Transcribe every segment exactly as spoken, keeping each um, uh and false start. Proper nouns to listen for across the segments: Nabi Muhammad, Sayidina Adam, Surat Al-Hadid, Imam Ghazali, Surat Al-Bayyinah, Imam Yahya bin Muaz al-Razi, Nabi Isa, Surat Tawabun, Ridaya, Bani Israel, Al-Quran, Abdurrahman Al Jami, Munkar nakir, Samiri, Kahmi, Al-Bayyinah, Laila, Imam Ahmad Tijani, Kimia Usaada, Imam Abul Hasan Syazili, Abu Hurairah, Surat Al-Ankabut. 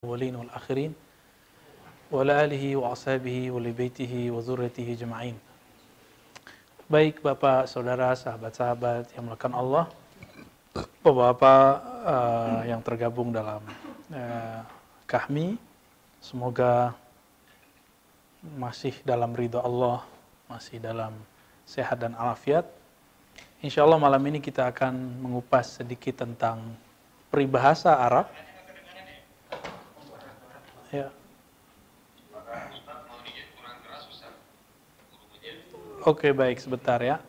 والأولين والآخرين وعلى آله وأصحابه ولبيته وذريته جمعين. Baik Bapak, Saudara, sahabat-sahabat yang melakukan Allah, Bapak-Bapak uh, yang tergabung dalam uh, Kahmi, semoga masih dalam ridha Allah, masih dalam sehat dan alafiat. Insya Allah malam ini kita akan mengupas sedikit tentang peribahasa Arab. Ya. Oke, baik, sebentar ya.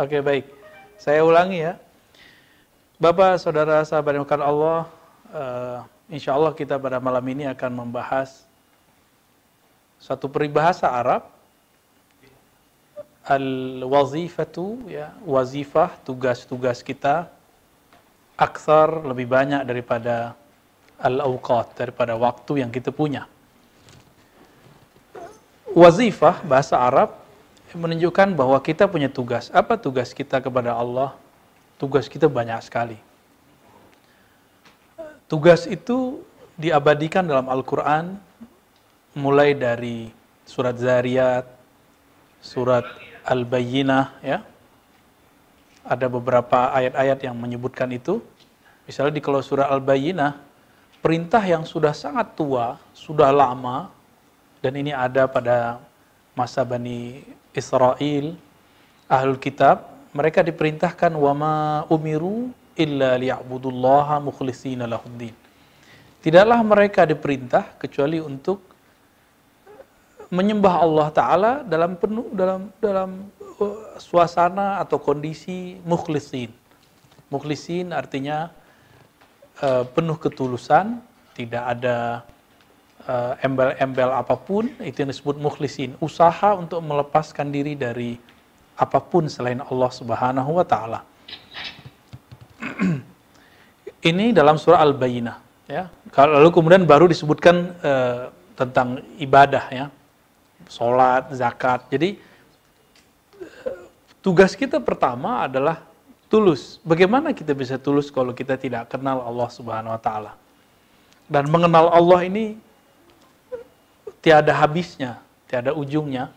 Oke, baik. Saya ulangi ya. Bapak, saudara, sahabat yang dimuliakan Allah, uh, insya Allah kita pada malam ini akan membahas satu peribahasa Arab, al-wazifatu, ya, wazifah, tugas-tugas kita, aksar, lebih banyak daripada al-awqat, daripada waktu yang kita punya. Wazifah, bahasa Arab, menunjukkan bahwa kita punya tugas. Apa tugas kita kepada Allah? Tugas kita banyak sekali. Tugas itu diabadikan dalam Al-Quran, mulai dari Surat Zariyat, Surat Al-Bayyinah, ya. Ada beberapa ayat-ayat yang menyebutkan itu. Misalnya di kalau Surat Al-Bayyinah, perintah yang sudah sangat tua, sudah lama, dan ini ada pada masa Bani Israel, Ahlul Kitab, mereka diperintahkan wama umiru illa liya'budullaha mukhlishina lahuddin. Tidaklah mereka diperintah kecuali untuk menyembah Allah Ta'ala dalam penuh dalam dalam suasana atau kondisi mukhlisin. Mukhlisin artinya Uh, penuh ketulusan, tidak ada uh, embel-embel apapun, itu yang disebut mukhlisin, usaha untuk melepaskan diri dari apapun selain Allah Subhanahu wa Ta'ala. Ini dalam surah Al-Bayyinah, ya. Lalu kemudian baru disebutkan uh, tentang ibadah, ya, sholat, zakat. Jadi uh, tugas kita pertama adalah tulus. Bagaimana kita bisa tulus kalau kita tidak kenal Allah Subhanahu wa Ta'ala? Dan mengenal Allah ini tiada habisnya, tiada ujungnya.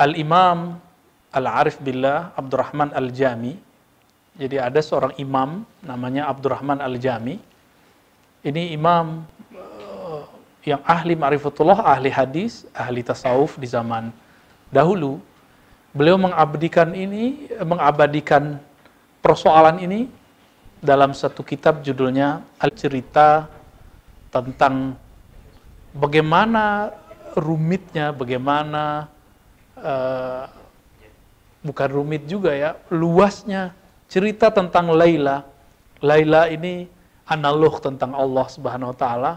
Al-Imam Al-Arif Billah Abdurrahman Al Jami. Jadi ada seorang imam namanya Abdurrahman Al Jami. Ini imam yang ahli ma'rifatullah, ahli hadis, ahli tasawuf di zaman dahulu. Beliau mengabadikan ini, mengabadikan persoalan ini dalam satu kitab judulnya Al-Cerita tentang bagaimana rumitnya, bagaimana uh, bukan rumit juga ya, luasnya cerita tentang Laila. Laila ini analog tentang Allah Subhanahu wa Ta'ala.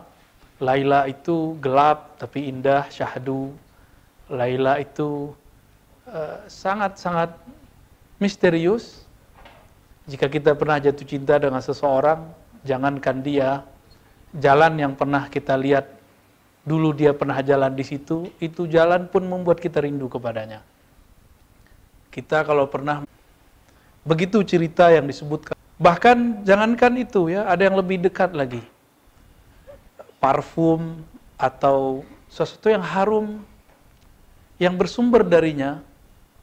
Laila itu gelap tapi indah, syahdu. Laila itu sangat-sangat uh, misterius. Jika kita pernah jatuh cinta dengan seseorang, jangankan dia, jalan yang pernah kita lihat dulu dia pernah jalan di situ, itu jalan pun membuat kita rindu kepadanya. Kita kalau pernah, begitu cerita yang disebutkan. Bahkan jangankan itu ya, ada yang lebih dekat lagi, parfum atau sesuatu yang harum yang bersumber darinya,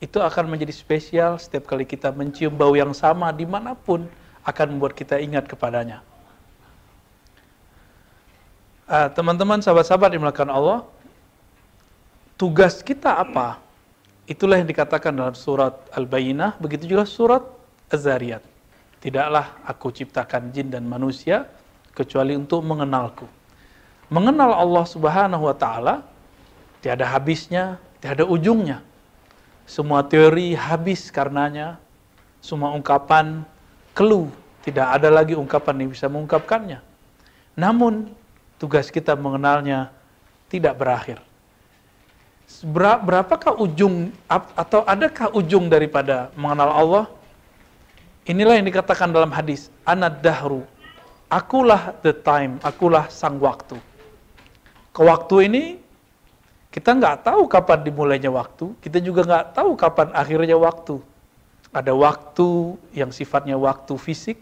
itu akan menjadi spesial setiap kali kita mencium bau yang sama dimanapun, akan membuat kita ingat kepadanya. Uh, teman-teman, sahabat-sahabat yang dimuliakan Allah, tugas kita apa? Itulah yang dikatakan dalam surat Al-Bayyinah, begitu juga surat Az-Zariyat. Tidaklah aku ciptakan jin dan manusia kecuali untuk mengenalku. Mengenal Allah Subhanahu wa Ta'ala tiada habisnya, tiada ujungnya. Semua teori habis karenanya, semua ungkapan keluh, tidak ada lagi ungkapan yang bisa mengungkapkannya. Namun tugas kita mengenalnya tidak berakhir. Berapakah ujung atau adakah ujung daripada mengenal Allah? Inilah yang dikatakan dalam hadis, Anad-Dahrul, akulah the time, akulah sang waktu. Ke waktu ini kita nggak tahu kapan dimulainya waktu, kita juga nggak tahu kapan akhirnya waktu. Ada waktu yang sifatnya waktu fisik,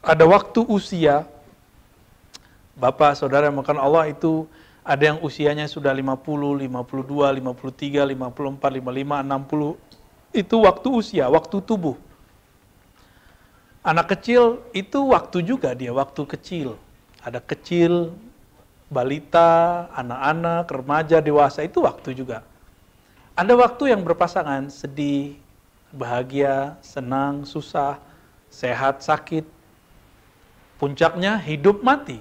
ada waktu usia, bapak, saudara yang makan Allah itu ada yang usianya sudah lima puluh, lima puluh dua, lima puluh tiga, lima puluh empat, lima puluh lima, enam puluh. Itu waktu usia, waktu tubuh. Anak kecil itu waktu juga dia, waktu kecil. Ada kecil, balita, anak-anak, remaja, dewasa, itu waktu juga. Ada waktu yang berpasangan, sedih, bahagia, senang, susah, sehat, sakit. Puncaknya hidup mati.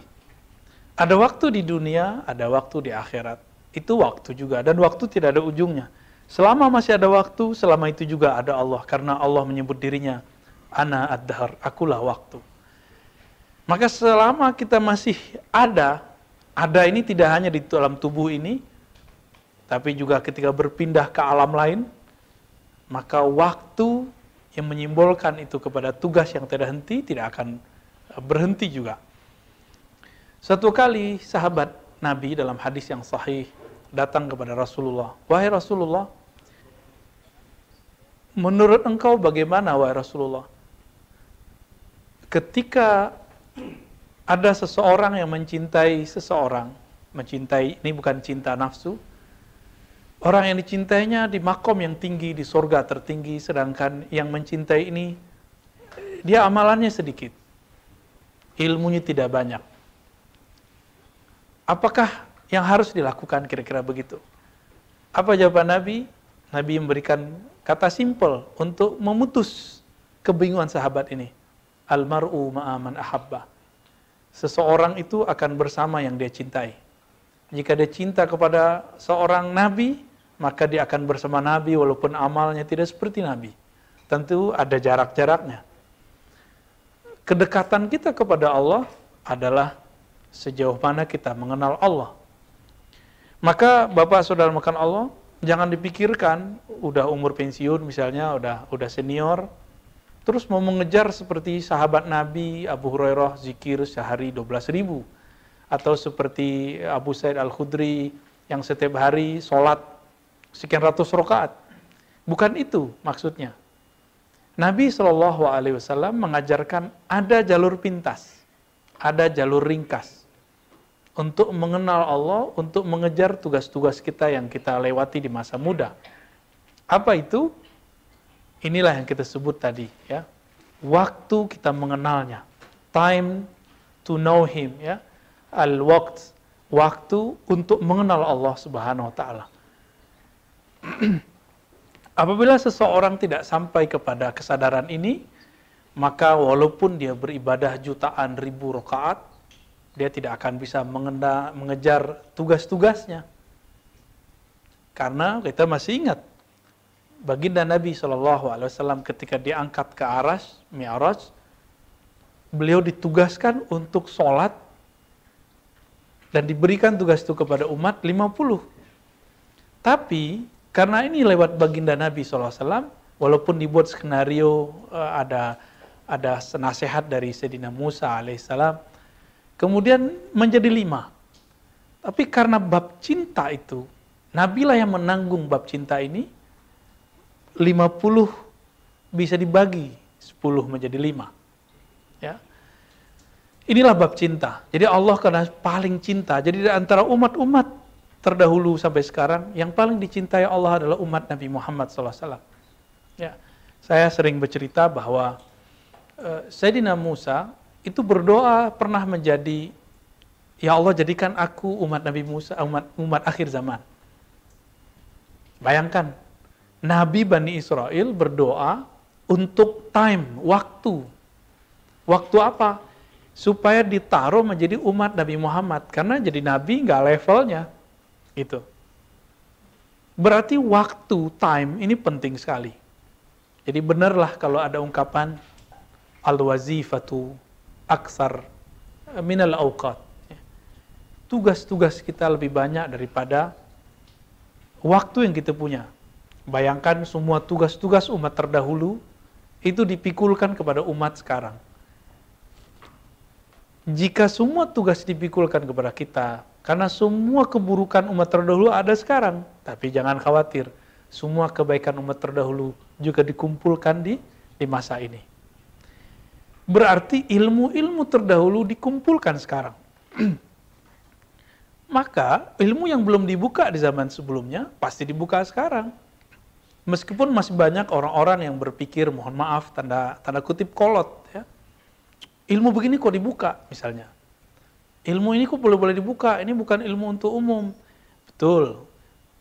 Ada waktu di dunia, ada waktu di akhirat. Itu waktu juga, dan waktu tidak ada ujungnya. Selama masih ada waktu, selama itu juga ada Allah. Karena Allah menyebut dirinya, Anad-Dahr, akulah waktu. Maka selama kita masih ada, ada ini tidak hanya di dalam tubuh ini, tapi juga ketika berpindah ke alam lain, maka waktu yang menyimbolkan itu kepada tugas yang tidak henti, tidak akan berhenti juga. Suatu kali sahabat Nabi dalam hadis yang sahih datang kepada Rasulullah. Wahai Rasulullah, menurut engkau bagaimana, wahai Rasulullah, ketika ada seseorang yang mencintai seseorang, mencintai ini bukan cinta nafsu, orang yang dicintainya di makom yang tinggi, di surga tertinggi, sedangkan yang mencintai ini, dia amalannya sedikit, ilmunya tidak banyak. Apakah yang harus dilakukan, kira-kira begitu? Apa jawaban Nabi? Nabi memberikan kata simpel untuk memutus kebingungan sahabat ini. Almar'u ma'aman ahabba. Seseorang itu akan bersama yang dia cintai. Jika dia cinta kepada seorang Nabi, maka dia akan bersama Nabi walaupun amalnya tidak seperti Nabi. Tentu ada jarak-jaraknya. Kedekatan kita kepada Allah adalah sejauh mana kita mengenal Allah. Maka Bapak Saudara makan Allah, jangan dipikirkan, udah umur pensiun misalnya, udah udah senior, terus mau mengejar seperti sahabat Nabi Abu Hurairah zikir sehari dua belas ribu. Atau seperti Abu Said Al-Khudri yang setiap hari sholat sekian ratus rakaat. Bukan itu maksudnya. Nabi shallallahu alaihi wasallam mengajarkan ada jalur pintas, ada jalur ringkas. Untuk mengenal Allah, untuk mengejar tugas-tugas kita yang kita lewati di masa muda. Apa itu? Inilah yang kita sebut tadi, ya. Waktu kita mengenalnya. Time to know Him, ya. Al-waqt, waktu untuk mengenal Allah Subhanahu wa taala. Apabila seseorang tidak sampai kepada kesadaran ini, maka walaupun dia beribadah jutaan ribu rakaat, dia tidak akan bisa mengenda, mengejar tugas-tugasnya. Karena kita masih ingat, baginda Nabi shallallahu alaihi wasallam ketika diangkat ke Aras, Mi'raj, beliau ditugaskan untuk sholat, dan diberikan tugas itu kepada umat lima puluh. Tapi, karena ini lewat baginda Nabi shallallahu alaihi wasallam, walaupun dibuat skenario ada, ada nasihat dari Sayidina Musa alaihissalam, kemudian menjadi lima. Tapi karena bab cinta itu, Nabi lah yang menanggung bab cinta ini, lima puluh bisa dibagi, sepuluh menjadi lima. Ya. Inilah bab cinta. Jadi Allah karena paling cinta, jadi antara umat-umat terdahulu sampai sekarang, yang paling dicintai Allah adalah umat Nabi Muhammad shallallahu alaihi wasallam. Ya. Saya sering bercerita bahwa uh, Sayidina Musa, itu berdoa pernah menjadi, ya Allah jadikan aku umat Nabi Musa, umat, umat akhir zaman. Bayangkan, Nabi Bani Israel berdoa untuk time, waktu. Waktu apa? Supaya ditaruh menjadi umat Nabi Muhammad. Karena jadi Nabi nggak levelnya. Gitu. Berarti waktu, time, ini penting sekali. Jadi benarlah kalau ada ungkapan, al-wazifatu aksar minal awqat. Tugas-tugas kita lebih banyak daripada waktu yang kita punya. Bayangkan semua tugas-tugas umat terdahulu itu dipikulkan kepada umat sekarang. Jika semua tugas dipikulkan kepada kita, karena semua keburukan umat terdahulu ada sekarang, tapi jangan khawatir, semua kebaikan umat terdahulu juga dikumpulkan di, di masa ini. Berarti ilmu-ilmu terdahulu dikumpulkan sekarang. Maka ilmu yang belum dibuka di zaman sebelumnya pasti dibuka sekarang. Meskipun masih banyak orang-orang yang berpikir, mohon maaf, tanda tanda kutip kolot. Ya. Ilmu begini kok dibuka misalnya. Ilmu ini kok boleh-boleh dibuka, ini bukan ilmu untuk umum. Betul,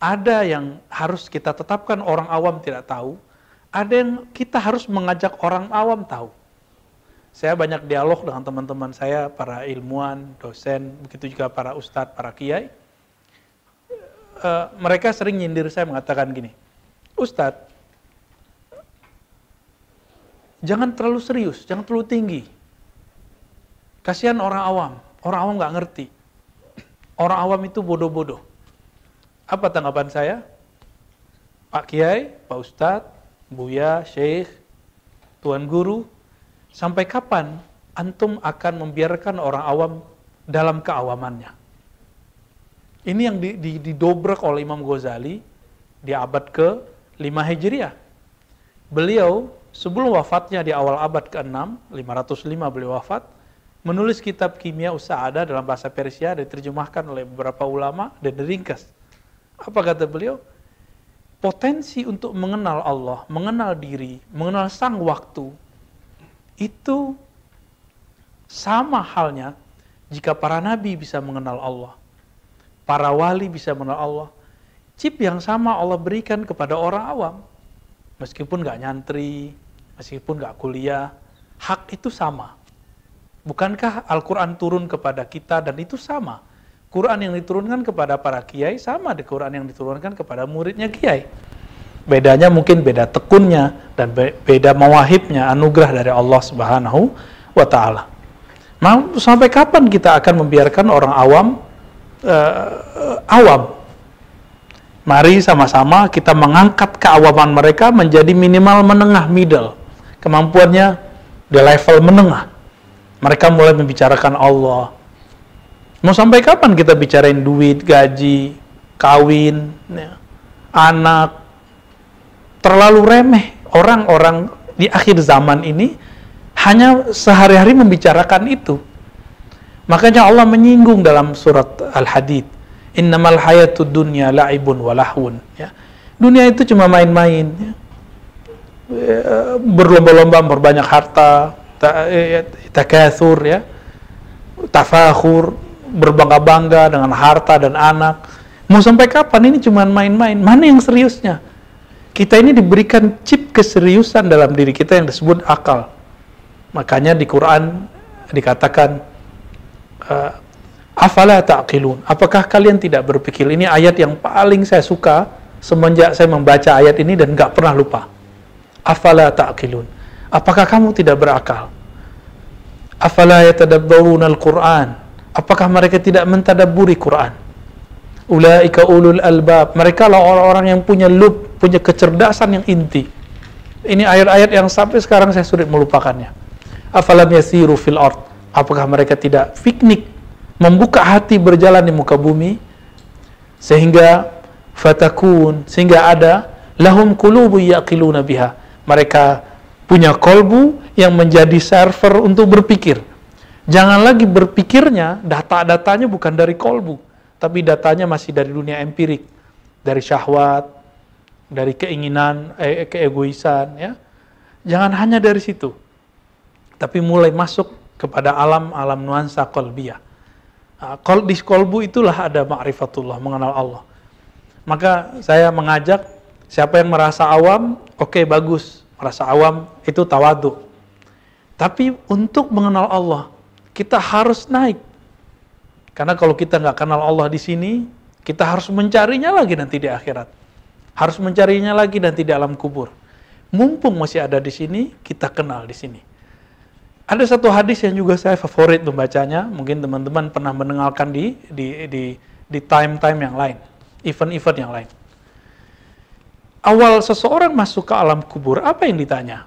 ada yang harus kita tetapkan orang awam tidak tahu, ada yang kita harus mengajak orang awam tahu. Saya banyak dialog dengan teman-teman saya, para ilmuwan, dosen, begitu juga para ustadz, para kiai. E, mereka sering nyindir saya mengatakan gini, Ustadz, jangan terlalu serius, jangan terlalu tinggi. Kasihan orang awam, orang awam nggak ngerti. Orang awam itu bodoh-bodoh. Apa tanggapan saya? Pak Kiai, Pak Ustadz, Buya, Syekh, Tuan Guru, sampai kapan antum akan membiarkan orang awam dalam keawamannya? Ini yang didobrak oleh Imam Ghazali di abad ke lima Hijriah. Beliau sebelum wafatnya di awal abad ke enam, lima ratus lima beliau wafat, menulis kitab Kimia Usaada dalam bahasa Persia, diterjemahkan oleh beberapa ulama dan diringkas. Apa kata beliau? Potensi untuk mengenal Allah, mengenal diri, mengenal sang waktu, itu sama halnya jika para nabi bisa mengenal Allah, para wali bisa mengenal Allah. Chip yang sama Allah berikan kepada orang awam. Meskipun gak nyantri, meskipun gak kuliah, hak itu sama. Bukankah Al-Quran turun kepada kita dan itu sama? Quran yang diturunkan kepada para kiai sama dengan Quran yang diturunkan kepada muridnya kiai. Bedanya mungkin beda tekunnya dan beda mawahibnya, anugerah dari Allah Subhanahu wa Ta'ala. Nah, sampai kapan kita akan membiarkan orang awam uh, awam? Mari sama-sama kita mengangkat keawaman mereka menjadi minimal menengah, middle. Kemampuannya di level menengah. Mereka mulai membicarakan Allah. Mau sampai kapan kita bicarain duit, gaji, kawin, ya, anak? Terlalu remeh. Orang-orang di akhir zaman ini hanya sehari-hari membicarakan itu. Makanya Allah menyinggung dalam surat Al-Hadid. Innamal hayatu dunya la'ibun wa lahwun. Ya. Dunia itu cuma main-main. Ya. Berlomba-lomba memperbanyak harta, takatsur, ya. Tafakhur, berbangga-bangga dengan harta dan anak. Mau sampai kapan ini cuma main-main? Mana yang seriusnya? Kita ini diberikan chip keseriusan dalam diri kita yang disebut akal. Makanya di Quran dikatakan uh, afala ta'qilun, apakah kalian tidak berpikir? Ini ayat yang paling saya suka semenjak saya membaca ayat ini dan nggak pernah lupa. Afala ta'qilun, apakah kamu tidak berakal? Afala yatadabbaruna al-Quran, apakah mereka tidak mentadabburi Quran? Ulaika ulul albab, mereka lah orang-orang yang punya lub, punya kecerdasan yang inti. Ini ayat-ayat yang sampai sekarang saya sulit melupakannya. Afalam yasiru fil ard, apakah mereka tidak fiknik, membuka hati berjalan di muka bumi, sehingga fatakun, sehingga ada lahum qulubu yaqiluna biha, mereka punya kolbu yang menjadi server untuk berpikir. Jangan lagi berpikirnya data-datanya bukan dari kolbu, tapi datanya masih dari dunia empirik, dari syahwat, dari keinginan, eh, keegoisan, ya. Jangan hanya dari situ, tapi mulai masuk kepada alam-alam nuansa kolbiyah. Di kolbu itulah ada ma'rifatullah, mengenal Allah. Maka saya mengajak siapa yang merasa awam, oke okay, bagus, merasa awam itu tawadu. Tapi untuk mengenal Allah, kita harus naik. Karena kalau kita nggak kenal Allah di sini, kita harus mencarinya lagi nanti di akhirat. Harus mencarinya lagi nanti di alam kubur. Mumpung masih ada di sini, kita kenal di sini. Ada satu hadis yang juga saya favorit membacanya, mungkin teman-teman pernah mendengarkan di di di di time-time yang lain, event-event yang lain. Awal seseorang masuk ke alam kubur, apa yang ditanya?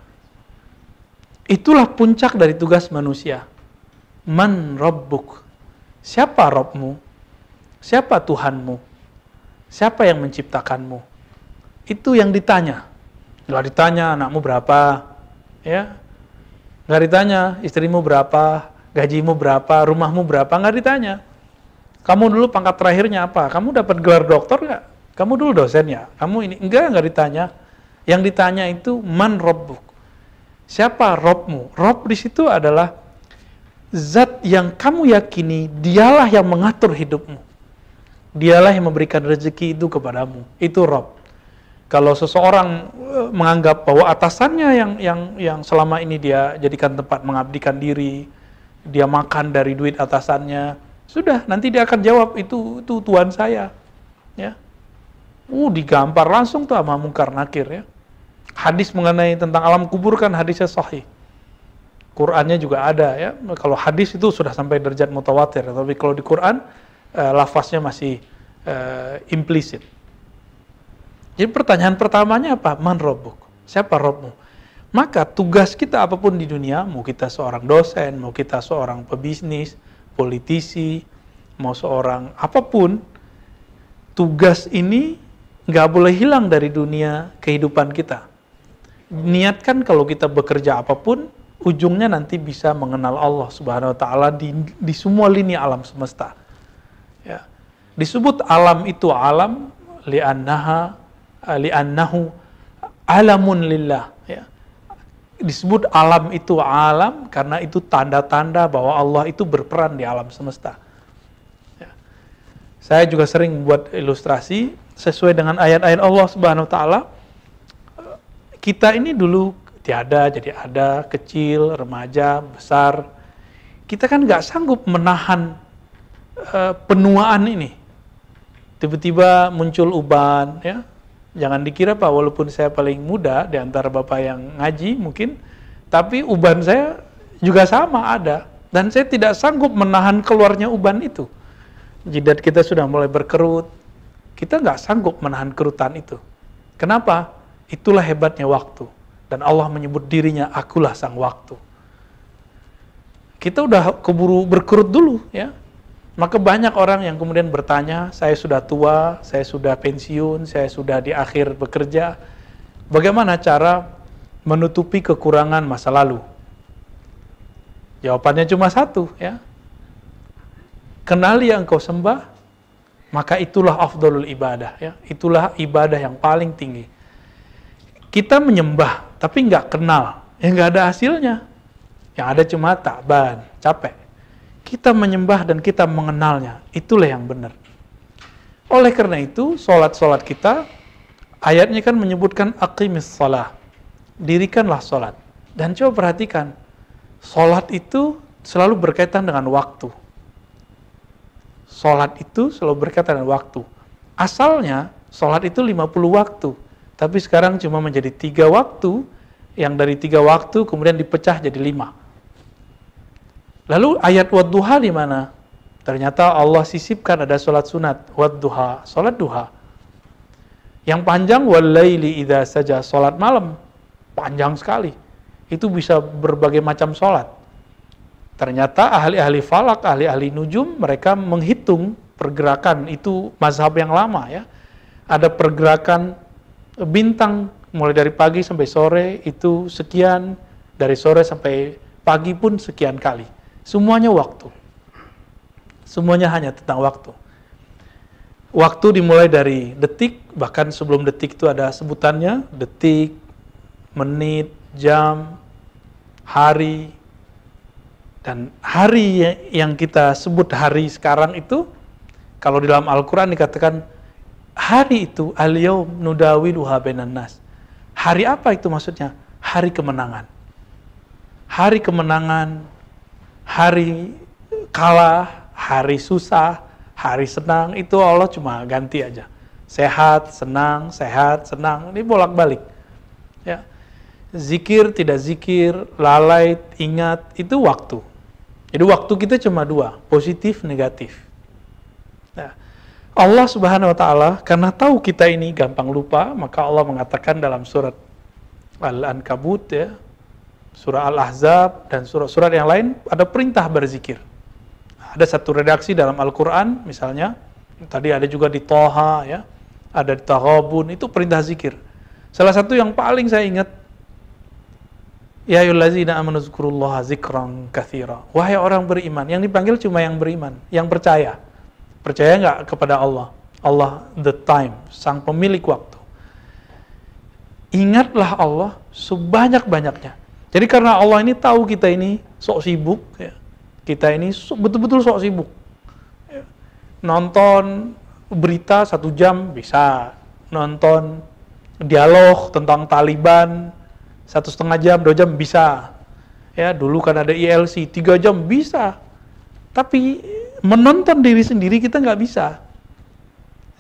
Itulah puncak dari tugas manusia. Man rabbuk? Siapa Rabbmu? Siapa Tuhanmu? Siapa yang menciptakanmu? Itu yang ditanya. Kalau ditanya anakmu berapa, ya? Nggak ditanya, istrimu berapa, gajimu berapa, rumahmu berapa, nggak ditanya. Kamu dulu pangkat terakhirnya apa? Kamu dapat gelar doktor nggak? Kamu dulu dosennya? Kamu ini? Enggak, nggak ditanya. Yang ditanya itu, man robbuk. Siapa robmu? Rob di situ adalah zat yang kamu yakini, dialah yang mengatur hidupmu. Dialah yang memberikan rezeki itu kepadamu. Itu rob. Kalau seseorang menganggap bahwa atasannya yang yang yang selama ini dia jadikan tempat mengabdikan diri, dia makan dari duit atasannya, sudah nanti dia akan jawab itu itu tuan saya, ya. Uh digampar langsung tuh sama Munkar Nakir, ya. Hadis mengenai tentang alam kubur kan hadisnya sahih. Qurannya juga ada, ya. Kalau hadis itu sudah sampai derajat mutawatir, tapi kalau di Quran eh, lafaznya masih eh, implisit. Jadi pertanyaan pertamanya apa? Man robbuk? Siapa robmu? Maka tugas kita apapun di dunia, mau kita seorang dosen, mau kita seorang pebisnis, politisi, mau seorang apapun, tugas ini nggak boleh hilang dari dunia kehidupan kita. Niatkan kalau kita bekerja apapun, ujungnya nanti bisa mengenal Allah Subhanahu Wa Taala di, di semua lini alam semesta. Ya. Disebut alam itu alam li'annaha li'annahu alamun lillah, ya. Disebut alam itu alam karena itu tanda-tanda bahwa Allah itu berperan di alam semesta, ya. Saya juga sering buat ilustrasi sesuai dengan ayat-ayat Allah Subhanahu Wa Taala. Kita ini dulu tiada jadi ada, kecil, remaja, besar. Kita kan nggak sanggup menahan uh, penuaan ini. Tiba-tiba muncul uban, ya. Jangan dikira Pak, walaupun saya paling muda di antara Bapak yang ngaji mungkin, tapi uban saya juga sama ada. Dan saya tidak sanggup menahan keluarnya uban itu. Jidat kita sudah mulai berkerut. Kita nggak sanggup menahan kerutan itu. Kenapa? Itulah hebatnya waktu. Dan Allah menyebut dirinya, akulah sang waktu. Kita udah keburu berkerut dulu, ya. Maka banyak orang yang kemudian bertanya, saya sudah tua, saya sudah pensiun, saya sudah di akhir bekerja. Bagaimana cara menutupi kekurangan masa lalu? Jawabannya cuma satu, ya. Kenali yang kau sembah, maka itulah afdolul ibadah, ya. Itulah ibadah yang paling tinggi. Kita menyembah, tapi nggak kenal, ya nggak ada hasilnya. Yang ada cuma ta'ban, capek. Kita menyembah dan kita mengenalnya, itulah yang benar. Oleh karena itu, sholat-sholat kita, ayatnya kan menyebutkan aqimis sholah, dirikanlah sholat. Dan coba perhatikan, sholat itu selalu berkaitan dengan waktu. Sholat itu selalu berkaitan dengan waktu. Asalnya, sholat itu lima puluh waktu, tapi sekarang cuma menjadi tiga waktu, yang dari tiga waktu kemudian dipecah jadi lima. Lalu ayat wadduha di mana? Ternyata Allah sisipkan ada sholat sunat, wadduha, sholat duha. Yang panjang walaili idza saja, sholat malam, panjang sekali. Itu bisa berbagai macam sholat. Ternyata ahli-ahli falak, ahli-ahli nujum, mereka menghitung pergerakan, itu mazhab yang lama, ya. Ada pergerakan bintang mulai dari pagi sampai sore itu sekian, dari sore sampai pagi pun sekian kali. Semuanya waktu. Semuanya hanya tentang waktu. Waktu dimulai dari detik, bahkan sebelum detik itu ada sebutannya, detik, menit, jam, hari. Dan hari yang kita sebut hari sekarang itu, kalau di dalam Al-Quran dikatakan, hari itu, al-yaum nudawiluha bainan nas. Hari apa itu maksudnya? Hari kemenangan. Hari kemenangan, hari kalah, hari susah, hari senang, itu Allah cuma ganti aja. Sehat, senang, sehat, senang, ini bolak-balik. Ya. Zikir, tidak zikir, lalai, ingat, itu waktu. Jadi waktu kita cuma dua, positif, negatif. Ya. Allah Subhanahu Wa Ta'ala, karena tahu kita ini gampang lupa, maka Allah mengatakan dalam surat Al-Ankabut, ya, surah Al-Ahzab dan surat-surat yang lain ada perintah berzikir. Ada satu redaksi dalam Al-Quran misalnya, tadi ada juga di Taha, ya, ada di Tawabun, itu perintah zikir. Salah satu yang paling saya ingat Ya ayyuhallazina amanu dzkurullaha dzikran katsira. Wahai orang beriman, yang dipanggil cuma yang beriman, yang percaya. Percaya nggak kepada Allah? Allah the time, sang pemilik waktu. Ingatlah Allah sebanyak-banyaknya. Jadi karena Allah ini tahu kita ini sok sibuk, ya. Kita ini betul-betul sok sibuk. Nonton berita satu jam bisa, nonton dialog tentang Taliban satu setengah jam, dua jam bisa. Ya, dulu kan ada I L C, tiga jam bisa. Tapi menonton diri sendiri kita nggak bisa.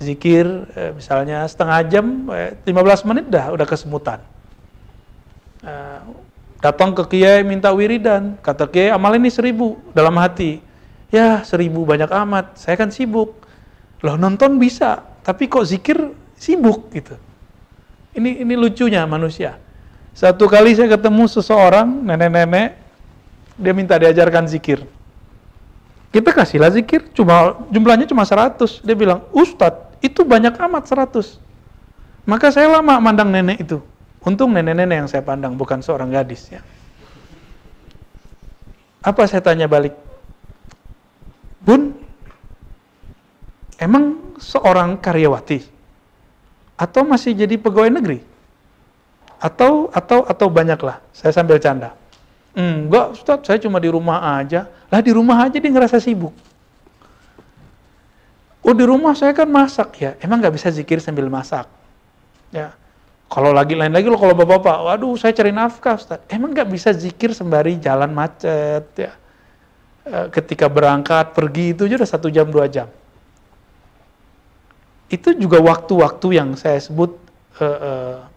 Zikir misalnya setengah jam, lima belas menit dah udah kesemutan. Datang ke kiai minta wiridan, kata kiai amal ini seribu dalam hati. Ya seribu banyak amat, saya kan sibuk. Loh nonton bisa, tapi kok zikir sibuk gitu. Ini ini lucunya manusia. Satu kali saya ketemu seseorang, nenek-nenek, dia minta diajarkan zikir. Kita kasihlah zikir, cuma jumlahnya cuma seratus. Dia bilang, Ustadz, itu banyak amat seratus. Maka saya lama mandang nenek itu. Untung nenek-nenek yang saya pandang, bukan seorang gadis. Ya. Apa saya tanya balik? Bun, emang seorang karyawati? Atau masih jadi pegawai negeri? Atau atau atau banyaklah, saya sambil canda. Enggak, Ustaz, saya cuma di rumah aja. Lah di rumah aja dia ngerasa sibuk. Oh di rumah saya kan masak ya, emang nggak bisa zikir sambil masak? Ya, kalau lagi lain lagi lo kalau bapak-bapak, waduh saya cari nafkah Ustaz, emang nggak bisa zikir sembari jalan macet ya? E, ketika berangkat pergi itu udah satu jam dua jam. Itu juga waktu-waktu yang saya sebut. E, e,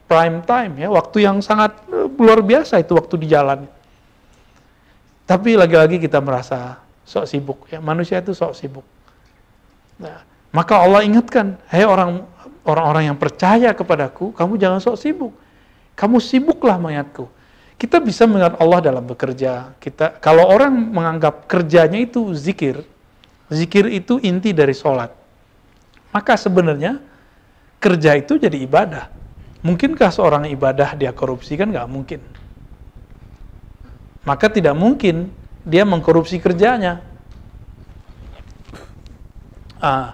prime time ya, waktu yang sangat luar biasa itu waktu di jalan. Tapi lagi-lagi kita merasa sok sibuk ya, manusia itu sok sibuk. Nah, maka Allah ingatkan, hei orang orang-orang yang percaya kepadaku, kamu jangan sok sibuk. Kamu sibuklah mengingatku. Kita bisa mengingat Allah dalam bekerja. Kita kalau orang menganggap kerjanya itu zikir, zikir itu inti dari sholat. Maka sebenarnya kerja itu jadi ibadah. Mungkinkah seorang ibadah dia korupsi? Kan nggak mungkin. Maka tidak mungkin dia mengkorupsi kerjanya. Ah.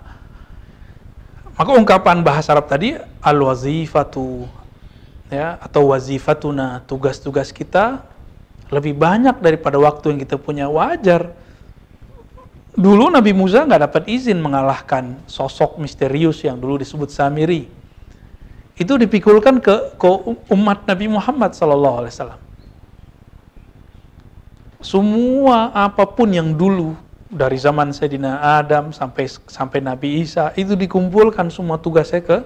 Maka ungkapan bahasa Arab tadi, al-wazifatu, ya, atau wazifatuna, tugas-tugas kita lebih banyak daripada waktu yang kita punya, wajar. Dulu Nabi Musa nggak dapat izin mengalahkan sosok misterius yang dulu disebut Samiri. Itu dipikulkan ke, ke umat Nabi Muhammad sallallahu alaihi wasallam. Semua apapun yang dulu dari zaman Sayidina Adam sampai sampai Nabi Isa itu dikumpulkan semua tugasnya ke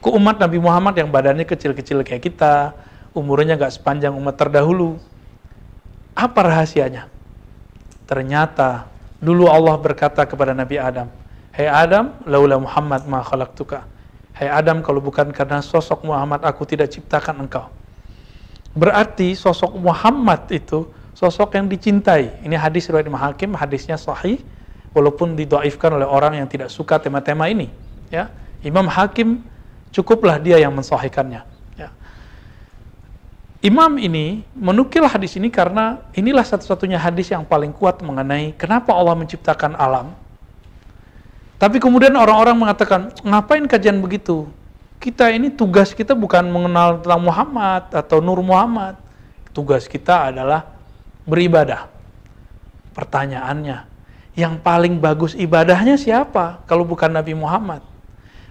ke umat Nabi Muhammad yang badannya kecil-kecil kayak kita, umurnya nggak sepanjang umat terdahulu. Apa rahasianya? Ternyata dulu Allah berkata kepada Nabi Adam, "Hei Adam, laula Muhammad ma khalaqtuka." Hai Adam, kalau bukan karena sosok Muhammad aku tidak ciptakan engkau. Berarti sosok Muhammad itu sosok yang dicintai. Ini hadis riwayat Imam Hakim, hadisnya sahih, walaupun didoaifkan oleh orang yang tidak suka tema-tema ini. Ya, Imam Hakim cukuplah dia yang mensahihkannya. Ya. Imam ini menukil hadis ini karena inilah satu-satunya hadis yang paling kuat mengenai kenapa Allah menciptakan alam. Tapi kemudian orang-orang mengatakan, ngapain kajian begitu? Kita ini tugas kita bukan mengenal tentang Muhammad atau Nur Muhammad. Tugas kita adalah beribadah. Pertanyaannya, yang paling bagus ibadahnya siapa kalau bukan Nabi Muhammad?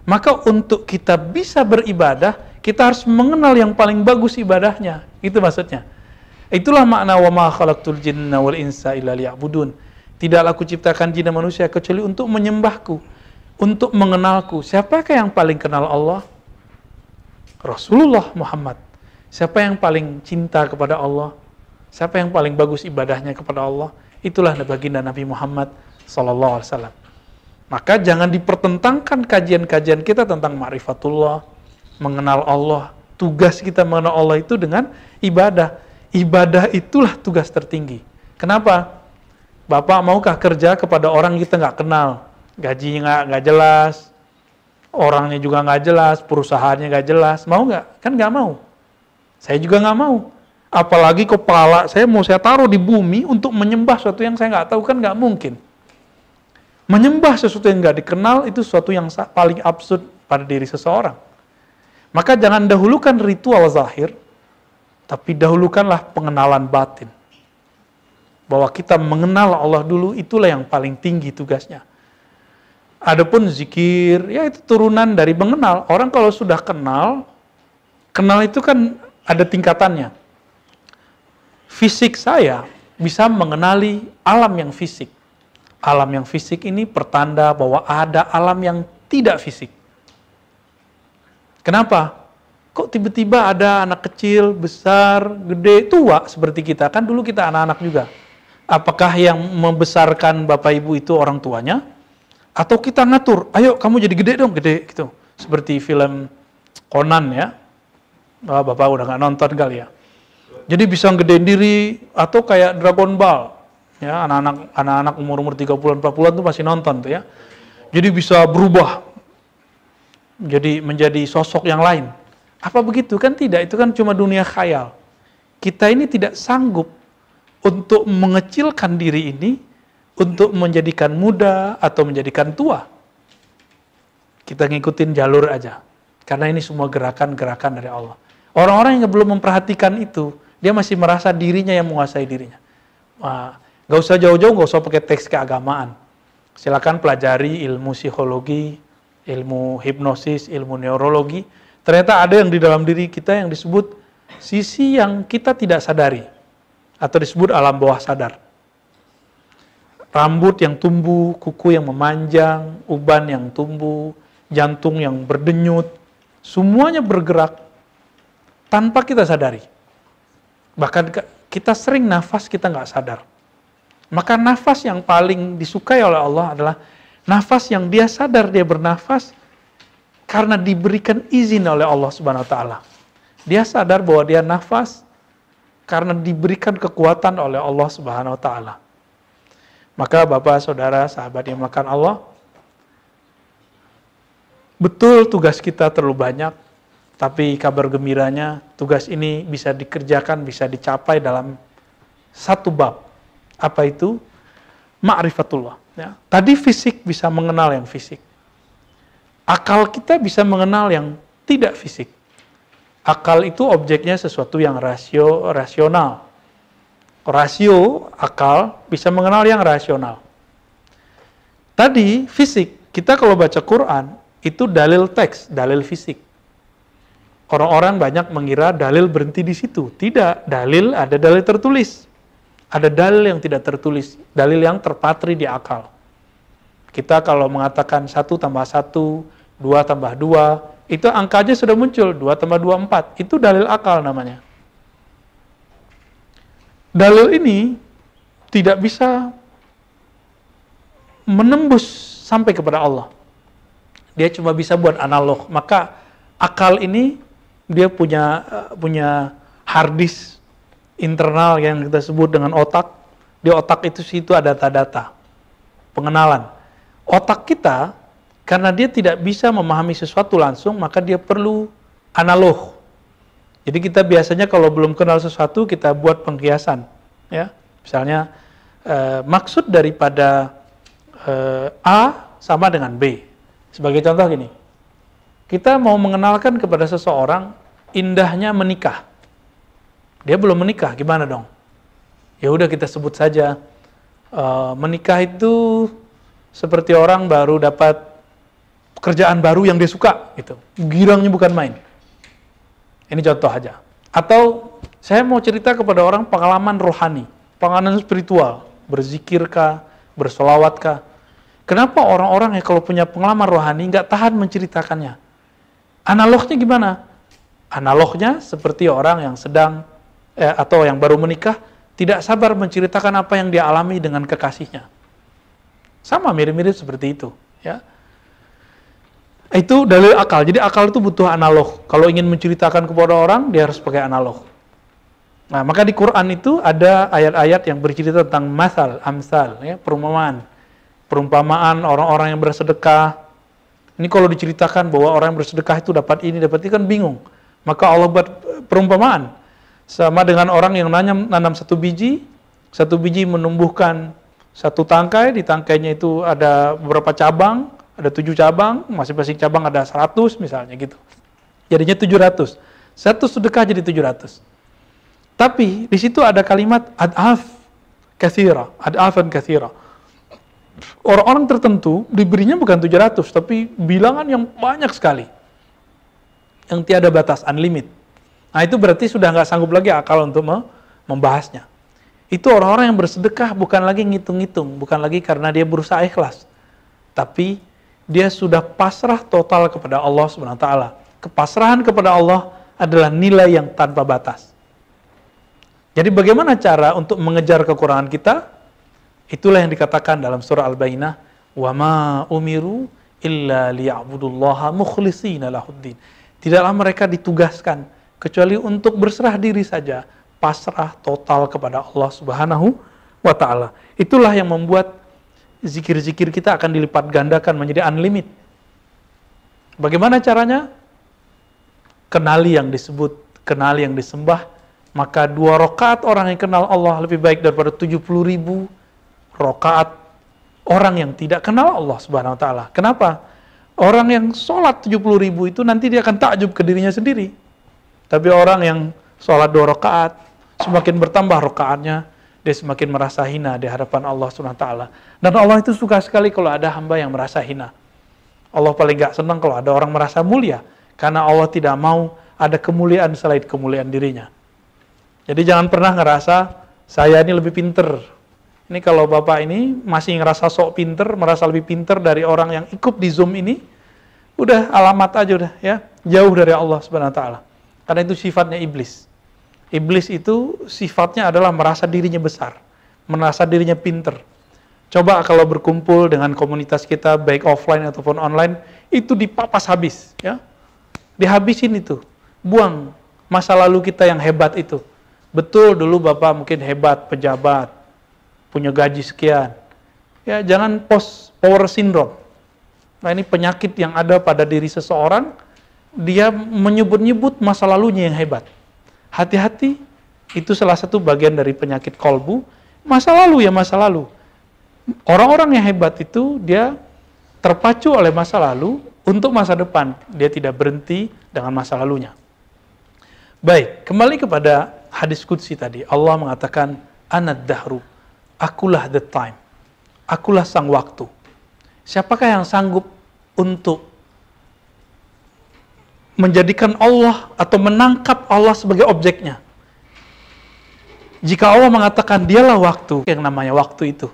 Maka untuk kita bisa beribadah, kita harus mengenal yang paling bagus ibadahnya. Itu maksudnya. Itulah makna wa ma khalaqtul jinna wal insa illa liya'budun. Tidaklah aku ciptakan jin dan manusia kecuali untuk menyembahku, untuk mengenalku. Siapakah yang paling kenal Allah? Rasulullah Muhammad. Siapa yang paling cinta kepada Allah? Siapa yang paling bagus ibadahnya kepada Allah? Itulah baginda Nabi Muhammad sallallahu alaihi wasallam. Maka jangan dipertentangkan kajian-kajian kita tentang ma'rifatullah, mengenal Allah. Tugas kita mengenal Allah itu dengan ibadah. Ibadah itulah tugas tertinggi. Kenapa? Bapak maukah kerja kepada orang kita nggak kenal? Gajinya nggak jelas, orangnya juga nggak jelas, perusahaannya nggak jelas. Mau nggak? Kan nggak mau. Saya juga nggak mau. Apalagi kepala saya mau saya taruh di bumi untuk menyembah sesuatu yang saya nggak tahu, kan nggak mungkin. Menyembah sesuatu yang nggak dikenal itu sesuatu yang paling absurd pada diri seseorang. Maka jangan dahulukan ritual zahir, tapi dahulukanlah pengenalan batin. Bahwa kita mengenal Allah dulu, itulah yang paling tinggi tugasnya. Adapun zikir, ya itu turunan dari mengenal. Orang kalau sudah kenal, kenal itu kan ada tingkatannya. Fisik saya bisa mengenali alam yang fisik. Alam yang fisik ini pertanda bahwa ada alam yang tidak fisik. Kenapa? Kok tiba-tiba ada anak kecil, besar, gede, tua seperti kita? Kan dulu kita anak-anak juga. Apakah yang membesarkan bapak ibu itu orang tuanya? Atau kita ngatur, ayo kamu jadi gede dong, gede gitu. Seperti film Conan ya. Oh, bapak udah nggak nonton kali ya. Jadi bisa gedein diri, atau kayak Dragon Ball. Ya, anak-anak anak-anak umur-umur tiga puluhan, empat puluhan tuh masih nonton tuh ya. Jadi bisa berubah. Jadi menjadi sosok yang lain. Apa begitu? Kan tidak, itu kan cuma dunia khayal. Kita ini tidak sanggup untuk mengecilkan diri ini untuk menjadikan muda atau menjadikan tua. Kita ngikutin jalur aja. Karena ini semua gerakan-gerakan dari Allah. Orang-orang yang belum memperhatikan itu, dia masih merasa dirinya yang menguasai dirinya. Wah, gak usah jauh-jauh, gak usah pakai teks keagamaan. Silakan pelajari ilmu psikologi, ilmu hipnosis, ilmu neurologi. Ternyata ada yang di dalam diri kita yang disebut sisi yang kita tidak sadari. Atau disebut alam bawah sadar. Rambut yang tumbuh, kuku yang memanjang, uban yang tumbuh, jantung yang berdenyut. Semuanya bergerak tanpa kita sadari. Bahkan kita sering nafas kita nggak sadar. Maka nafas yang paling disukai oleh Allah adalah nafas yang dia sadar dia bernafas karena diberikan izin oleh Allah Subhanahu wa taala. Dia sadar bahwa dia nafas karena diberikan kekuatan oleh Allah Subhanahu wa taala. Maka Bapak, Saudara, sahabat yang dimuliakan Allah, betul tugas kita terlalu banyak. Tapi kabar gembiranya, tugas ini bisa dikerjakan, bisa dicapai dalam satu bab. Apa itu? Ma'rifatullah. Ya. Tadi fisik bisa mengenal yang fisik. Akal kita bisa mengenal yang tidak fisik. Akal itu objeknya sesuatu yang rasio, rasional. Rasio, akal, bisa mengenal yang rasional. Tadi, fisik. Kita kalau baca Quran, itu dalil teks, dalil fisik. Orang-orang banyak mengira dalil berhenti di situ. Tidak, dalil ada dalil tertulis. Ada dalil yang tidak tertulis, dalil yang terpatri di akal. Kita kalau mengatakan satu tambah satu, dua tambah dua, itu angkanya sudah muncul, dua tambah dua, empat. Itu dalil akal namanya. Dalil ini tidak bisa menembus sampai kepada Allah. Dia cuma bisa buat analog. Maka akal ini dia punya punya hard disk internal yang kita sebut dengan otak. Di otak itu situ ada data-data pengenalan. Otak kita karena dia tidak bisa memahami sesuatu langsung, maka dia perlu analog. Jadi kita biasanya kalau belum kenal sesuatu kita buat pengkiasan, ya. Misalnya eh, maksud daripada eh, A sama dengan B. Sebagai contoh gini. Kita mau mengenalkan kepada seseorang indahnya menikah. Dia belum menikah, gimana dong? Ya udah kita sebut saja e, menikah itu seperti orang baru dapat pekerjaan baru yang dia suka, gitu. Girangnya bukan main. Ini contoh aja. Atau saya mau cerita kepada orang pengalaman rohani, pengalaman spiritual, berzikirkah, bersolawatkah. Kenapa orang-orang yang kalau punya pengalaman rohani nggak tahan menceritakannya? Analognya gimana? Analognya seperti orang yang sedang eh, atau yang baru menikah tidak sabar menceritakan apa yang dia alami dengan kekasihnya. Sama mirip-mirip seperti itu, ya. Itu dalil akal. Jadi akal itu butuh analog. Kalau ingin menceritakan kepada orang, dia harus pakai analog. Nah, maka di Quran itu ada ayat-ayat yang bercerita tentang masal, amsal, ya, perumpamaan. Perumpamaan orang-orang yang bersedekah. Ini kalau diceritakan bahwa orang yang bersedekah itu dapat ini, dapat itu, kan bingung. Maka Allah buat perumpamaan. Sama dengan orang yang nanam, nanam satu biji, satu biji menumbuhkan satu tangkai, di tangkainya itu ada beberapa cabang, ada tujuh cabang, masing-masing cabang ada seratus misalnya gitu. Jadinya tujuh ratus. Satu sedekah jadi tujuh ratus. Tapi di situ ada kalimat ad'af kathira, ad'afan kathira. Orang-orang tertentu diberinya bukan tujuh ratus, tapi bilangan yang banyak sekali. Yang tiada batas, unlimited. Nah itu berarti sudah nggak sanggup lagi akal untuk membahasnya. Itu orang-orang yang bersedekah bukan lagi ngitung-ngitung, bukan lagi karena dia berusaha ikhlas, tapi dia sudah pasrah total kepada Allah subhanahu wa taala. Kepasrahan kepada Allah adalah nilai yang tanpa batas. Jadi bagaimana cara untuk mengejar kekurangan kita? Itulah yang dikatakan dalam surah Al-Bayyinah, وَمَا أُمِرُوا إِلَّا لِيَعْبُدُوا اللَّهَ مُخْلِصِينَ لَهُ الدِّينَ. Tidaklah mereka ditugaskan kecuali untuk berserah diri saja, pasrah total kepada Allah Subhanahu wa taala. Itulah yang membuat zikir-zikir kita akan dilipat gandakan menjadi unlimited. Bagaimana caranya? Kenali yang disebut, kenali yang disembah, maka dua rakaat orang yang kenal Allah lebih baik daripada tujuh puluh ribu rakaat orang yang tidak kenal Allah Subhanahu wa taala. Kenapa? Orang yang sholat tujuh puluh ribu itu nanti dia akan takjub ke dirinya sendiri. Tapi orang yang sholat dua rakaat, semakin bertambah rakaatnya, dia semakin merasa hina di hadapan Allah subhanahu wa taala. Dan Allah itu suka sekali kalau ada hamba yang merasa hina. Allah paling gak senang kalau ada orang merasa mulia, karena Allah tidak mau ada kemuliaan selain kemuliaan dirinya. Jadi jangan pernah ngerasa, saya ini lebih pinter. Ini kalau Bapak ini masih ngerasa sok pinter, merasa lebih pinter dari orang yang ikut di Zoom ini, udah alamat aja udah ya, jauh dari Allah subhanahu wa taala. Karena itu sifatnya iblis. Iblis itu sifatnya adalah merasa dirinya besar, merasa dirinya pinter. Coba kalau berkumpul dengan komunitas kita, baik offline ataupun online, itu dipapas habis, ya, dihabisin itu. Buang masa lalu kita yang hebat itu. Betul dulu Bapak mungkin hebat, pejabat, punya gaji sekian. Ya, jangan post power syndrome. Nah ini penyakit yang ada pada diri seseorang. Dia menyebut-nyebut masa lalunya yang hebat. Hati-hati, itu salah satu bagian dari penyakit kolbu. Masa lalu ya masa lalu. Orang-orang yang hebat itu dia terpacu oleh masa lalu untuk masa depan. Dia tidak berhenti dengan masa lalunya. Baik, kembali kepada hadis qudsi tadi. Allah mengatakan, Anad-Dahrul, akulah the time. Akulah sang waktu. Siapakah yang sanggup untuk menjadikan Allah atau menangkap Allah sebagai objeknya? Jika Allah mengatakan dialah waktu, yang namanya waktu itu.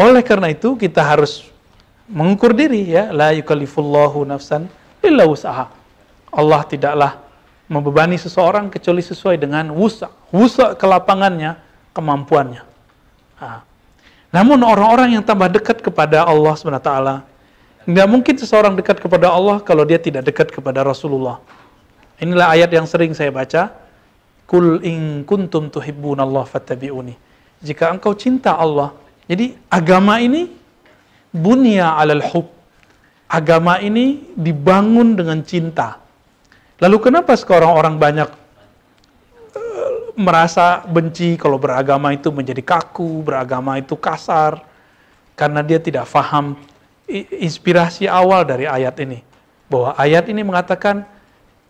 Oleh karena itu kita harus mengukur diri ya, la yukallifullahu nafsan illa wus'aha. Allah tidaklah membebani seseorang kecuali sesuai dengan wusa, wusa kelapangannya, kemampuannya. Nah, namun orang-orang yang tambah dekat kepada Allah subhanahu wa taala, nggak mungkin seseorang dekat kepada Allah kalau dia tidak dekat kepada Rasulullah. Inilah ayat yang sering saya baca. Kul in kuntum tuhibbunallah fattabi'uni. Jika engkau cinta Allah. Jadi agama ini bunya alal hub. Agama ini dibangun dengan cinta. Lalu kenapa sekarang orang banyak uh, merasa benci kalau beragama itu menjadi kaku, beragama itu kasar? Karena dia tidak faham inspirasi awal dari ayat ini, bahwa ayat ini mengatakan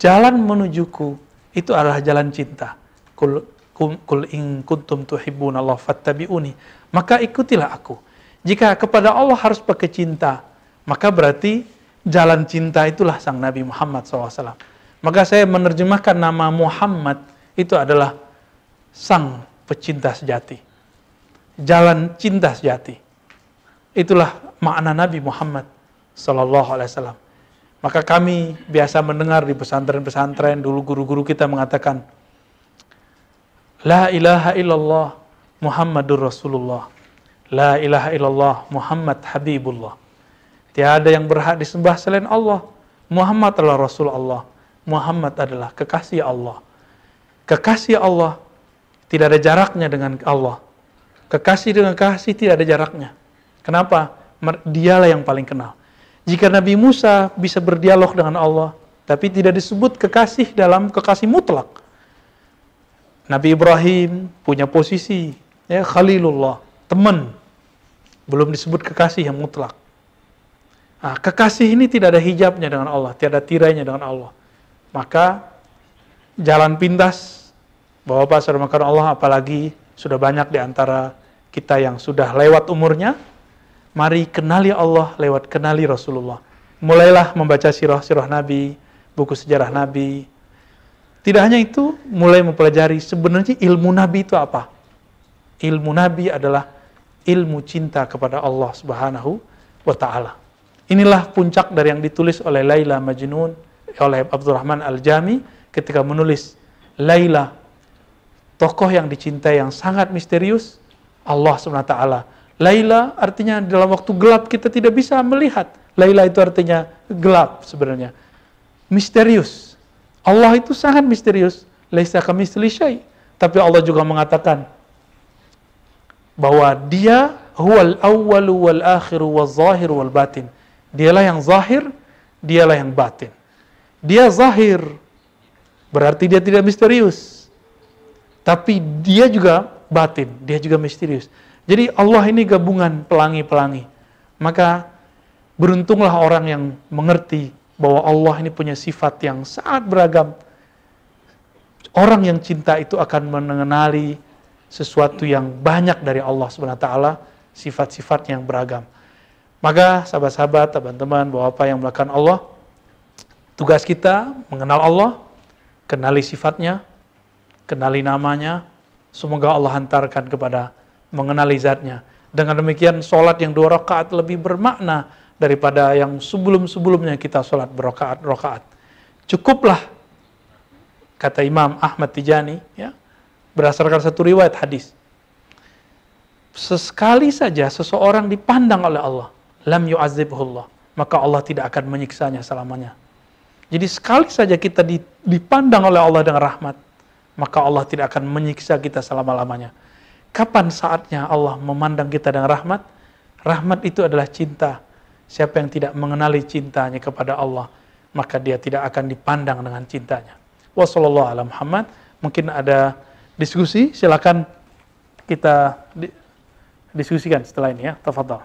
jalan menujuku itu adalah jalan cinta. Kul, kum, kul in kuntum tuhibbunallaha fattabi'uni, maka ikutilah aku. Jika kepada Allah harus pakai cinta, maka berarti jalan cinta itulah sang Nabi Muhammad shallallahu alaihi wasallam. Maka saya menerjemahkan nama Muhammad itu adalah sang pecinta sejati, jalan cinta sejati. Itulah makna Nabi Muhammad Sallallahu Alaihi Wasallam. Maka kami biasa mendengar di pesantren-pesantren dulu guru-guru kita mengatakan, La ilaha illallah Muhammadur Rasulullah. La ilaha illallah Muhammad Habibullah. Tiada yang berhak disembah selain Allah. Muhammad adalah Rasul Allah. Muhammad adalah kekasih Allah. Kekasih Allah tidak ada jaraknya dengan Allah. Kekasih dengan kekasih tidak ada jaraknya. Kenapa? Dialah yang paling kenal. Jika Nabi Musa bisa berdialog dengan Allah, tapi tidak disebut kekasih dalam kekasih mutlak, Nabi Ibrahim punya posisi, ya, Khalilullah, teman. Belum disebut kekasih yang mutlak. Nah, kekasih ini tidak ada hijabnya dengan Allah, tidak ada tirainya dengan Allah. Maka jalan pintas bahwa pasar makan Allah, apalagi sudah banyak di antara kita yang sudah lewat umurnya. Mari kenali Allah lewat kenali Rasulullah. Mulailah membaca sirah-sirah Nabi, buku sejarah Nabi. Tidak hanya itu, mulai mempelajari sebenarnya ilmu Nabi itu apa. Ilmu Nabi adalah ilmu cinta kepada Allah Subhanahu wa Ta'ala. Inilah puncak dari yang ditulis oleh Laila Majnun, oleh Abdurrahman Al Jami, ketika menulis Laila, tokoh yang dicintai yang sangat misterius, Allah subhanahu wa taala. Laila artinya dalam waktu gelap kita tidak bisa melihat. Laila itu artinya gelap sebenarnya. Misterius. Allah itu sangat misterius. Laisa kamitslihi syai. Tapi Allah juga mengatakan bahwa dia huwal awwalu wal akhiru waz zahiru wal batin. Dialah yang zahir, dialah yang batin. Dia zahir, berarti dia tidak misterius. Tapi dia juga batin, dia juga misterius. Jadi Allah ini gabungan pelangi-pelangi. Maka beruntunglah orang yang mengerti bahwa Allah ini punya sifat yang sangat beragam. Orang yang cinta itu akan mengenali sesuatu yang banyak dari Allah subhanahu wa taala, sifat-sifat yang beragam. Maka sahabat-sahabat, teman-teman, bahwa apa yang melakukan Allah, tugas kita mengenal Allah, kenali sifatnya, kenali namanya, semoga Allah hantarkan kepada mengenali zatnya. Dengan demikian, sholat yang dua rakaat lebih bermakna daripada yang sebelum-sebelumnya kita sholat berrakaat-rakaat. Cukuplah, kata Imam Ahmad Tijani, ya, berdasarkan satu riwayat hadis. Sesekali saja seseorang dipandang oleh Allah, lam yu'azibhullah, maka Allah tidak akan menyiksanya selamanya. Jadi sekali saja kita dipandang oleh Allah dengan rahmat, maka Allah tidak akan menyiksa kita selama-lamanya. Kapan saatnya Allah memandang kita dengan rahmat? Rahmat itu adalah cinta. Siapa yang tidak mengenali cintanya kepada Allah, maka dia tidak akan dipandang dengan cintanya. Wassallallahu ala Muhammad. Mungkin ada diskusi, silakan kita diskusikan setelah ini, ya. Tafadhal.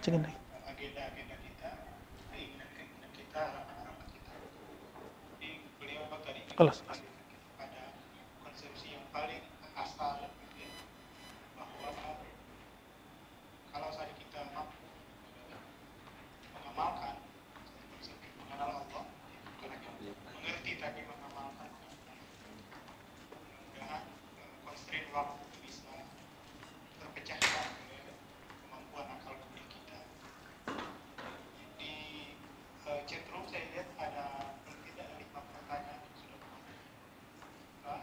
Agenda-agenda kita, keinginan-keinginan kita, harapan-harapan kita. Jadi beliau tadi pada konsepsi yang paling asal, bahwa kalau saja kita mampu mengamalkan konsep mengenal Allah, bukan hanya mengerti tapi mengamalkan. Mudah-mudahan constraint waktu bisa terpecahkan. Chatroom saya lihat ada lebih dari lima pertanyaan yang sudah muncul.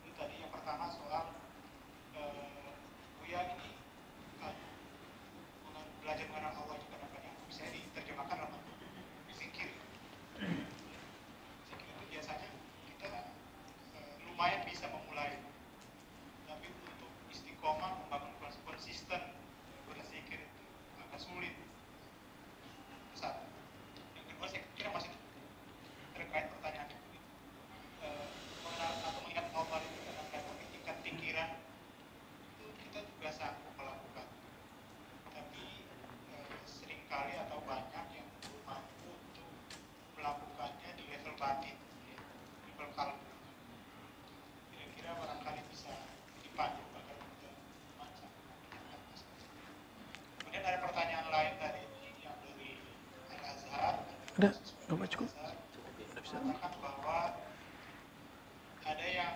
Itu tadi yang pertama soal Buya ini belajar mengenal Allah juga namanya bisa diterjemahkan dalam zikir. Zikir itu biasanya kita lumayan bisa memulai, tapi untuk istiqomah membangun konsisten berzikir itu agak sulit. Satu. Saya kira masih terkait pertanyaan itu, e, mengenal atau mengingat Allah itu dalam tingkat pikiran itu kita juga sanggup melakukan, tapi e, seringkali atau banyak yang belum mampu untuk melakukannya di level batin, ya, level kalbu. Kira-kira barangkali bisa dipandu agar kita macam. Kemudian ada pertanyaan lain tadi yang dari Al Azhar. Udah, udah cukup. Mengatakan bahwa ada yang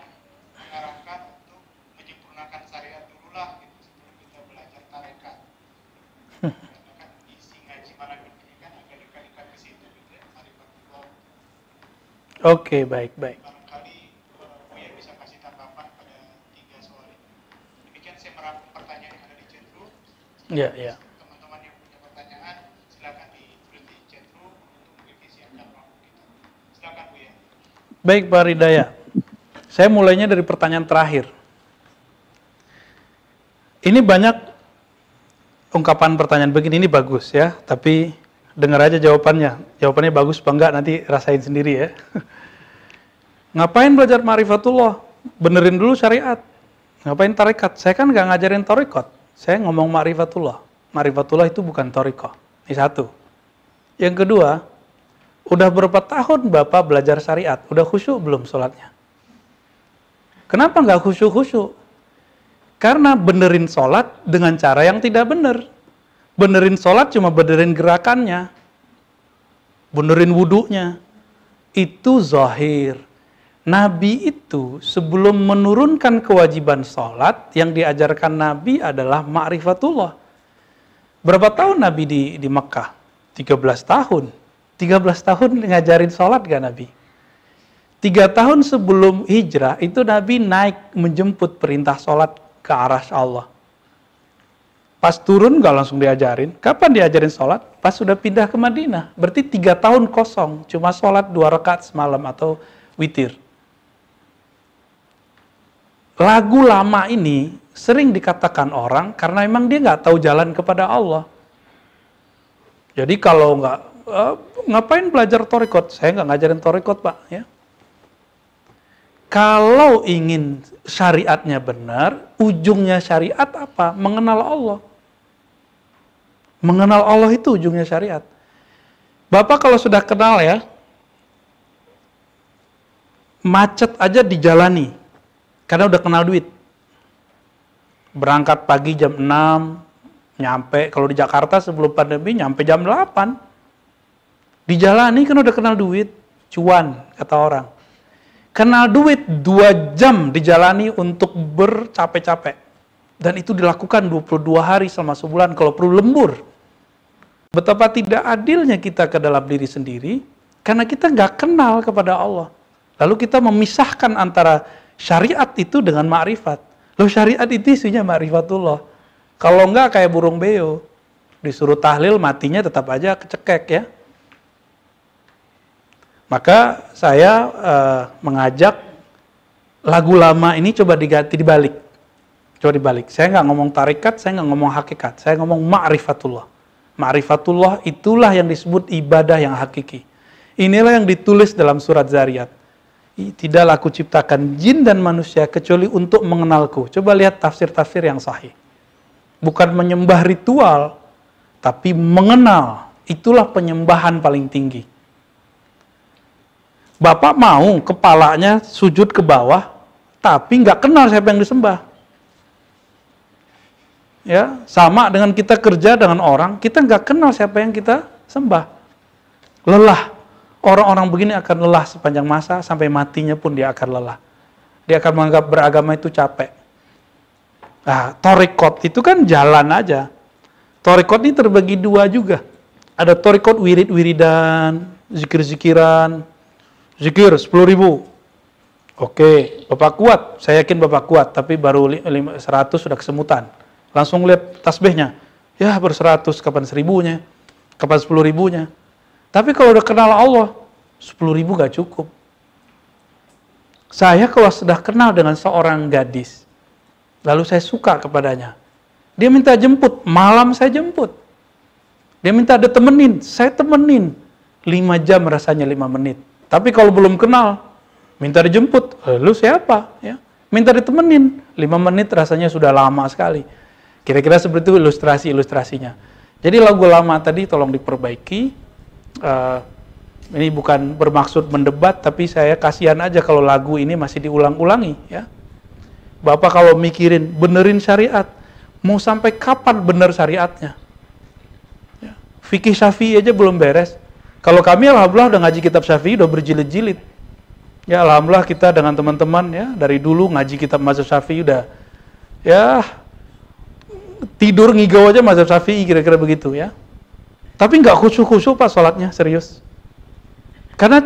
mengarahkan untuk menyempurnakan syariat dululah gitu, sebelum kita belajar tarekat. Karena kan isi ngaji malam ini kan agak dekat-dekat ke situ gitu ya, marifat Allah. Oke, baik, baik. Barangkali Bu ya bisa kasih tanggapan Iya, iya. Teman-teman yang punya pertanyaan silakan ditulis di chat room untuk mengisi acara kita. Silakan Bu ya. Baik Pak Ridaya. Saya mulainya dari pertanyaan terakhir. Ini banyak ungkapan pertanyaan begini, ini bagus ya, tapi dengar aja jawabannya. Jawabannya bagus apa enggak nanti rasain sendiri ya. Ngapain belajar ma'rifatullah? Benerin dulu syariat. Ngapain tarekat? Saya kan nggak ngajarin tarekat. Saya ngomong ma'rifatullah. Ma'rifatullah itu bukan tarekat. Ini satu. Yang kedua, udah berapa tahun Bapak belajar syariat? Udah khusyuk belum sholatnya? Kenapa nggak khusyuk-khusyuk? Karena benerin sholat dengan cara yang tidak bener. Benerin sholat cuma benerin gerakannya. Benerin wudunya. Itu zahir. Nabi itu sebelum menurunkan kewajiban sholat, yang diajarkan Nabi adalah ma'rifatullah. Berapa tahun Nabi di, di Mekah? tiga belas tahun. tiga belas tahun ngajarin sholat gak Nabi? tiga tahun sebelum hijrah, itu Nabi naik menjemput perintah sholat ke arah Allah. Pas turun gak langsung diajarin. Kapan diajarin sholat? Pas sudah pindah ke Madinah. Berarti tiga tahun kosong, cuma sholat dua rakaat semalam atau witir. Lagu lama ini sering dikatakan orang karena memang dia nggak tahu jalan kepada Allah. Jadi kalau nggak uh, ngapain belajar tarekat? Saya nggak ngajarin tarekat Pak. Ya. Kalau ingin syariatnya benar, ujungnya syariat apa? Mengenal Allah. Mengenal Allah itu ujungnya syariat. Bapak kalau sudah kenal ya, macet aja dijalani. Karena udah kenal duit. Berangkat pagi jam enam, nyampe, kalau di Jakarta sebelum pandemi, nyampe jam delapan. Dijalani kan udah kenal duit, cuan, kata orang. Kenal duit dua jam dijalani untuk bercapek-capek. Dan itu dilakukan dua puluh dua hari selama sebulan, kalau perlu lembur. Betapa tidak adilnya kita ke dalam diri sendiri, karena kita nggak kenal kepada Allah. Lalu kita memisahkan antara syariat itu dengan ma'rifat. Loh syariat itu isinya ma'rifatullah. Kalau enggak kayak burung beo. Disuruh tahlil matinya tetap aja kecekek ya. Maka saya uh, mengajak lagu lama ini coba diganti dibalik. Coba dibalik. Saya enggak ngomong tarekat, saya enggak ngomong hakikat. Saya ngomong ma'rifatullah. Ma'rifatullah itulah yang disebut ibadah yang hakiki. Inilah yang ditulis dalam surat Zariyat. Tidaklah aku ciptakan jin dan manusia kecuali untuk mengenalku. Coba lihat tafsir-tafsir yang sahih. Bukan menyembah ritual, tapi mengenal. Itulah penyembahan paling tinggi. Bapak mau kepalanya sujud ke bawah, tapi nggak kenal siapa yang disembah. Ya, sama dengan kita kerja dengan orang, kita nggak kenal siapa yang kita sembah. Lelah. Orang-orang begini akan lelah sepanjang masa, sampai matinya pun dia akan lelah. Dia akan menganggap beragama itu capek. Nah, tarekat itu kan jalan aja. Tarekat ini terbagi dua juga. Ada tarekat wirid-wiridan, zikir-zikiran, zikir sepuluh ribu. Oke, Bapak kuat, saya yakin Bapak kuat, tapi baru seratus sudah kesemutan. Langsung lihat tasbihnya, ya baru seratus, kapan seribunya, kapan sepuluh ribunya. Tapi kalau udah kenal Allah, sepuluh ribu gak cukup. Saya kalau sudah kenal dengan seorang gadis, lalu saya suka kepadanya. Dia minta jemput, malam saya jemput. Dia minta ada temenin, saya temenin. lima jam rasanya lima menit. Tapi kalau belum kenal, minta dijemput, lalu siapa? Ya. Minta ditemenin, lima menit rasanya sudah lama sekali. Kira-kira seperti itu ilustrasi-ilustrasinya. Jadi lagu lama tadi tolong diperbaiki. Uh, ini bukan bermaksud mendebat, tapi saya kasihan aja kalau lagu ini masih diulang-ulangi ya. Bapak kalau mikirin benerin syariat, mau sampai kapan bener syariatnya ya. Fikih Syafi'i aja belum beres. Kalau kami alhamdulillah udah ngaji kitab Syafi'i udah berjilid-jilid ya. Alhamdulillah kita dengan teman-teman ya, dari dulu ngaji kitab mazhab Syafi'i udah ya, tidur ngigau aja mazhab Syafi'i, kira-kira begitu ya. Tapi nggak khusyuk-khusyuk Pak sholatnya, serius. Karena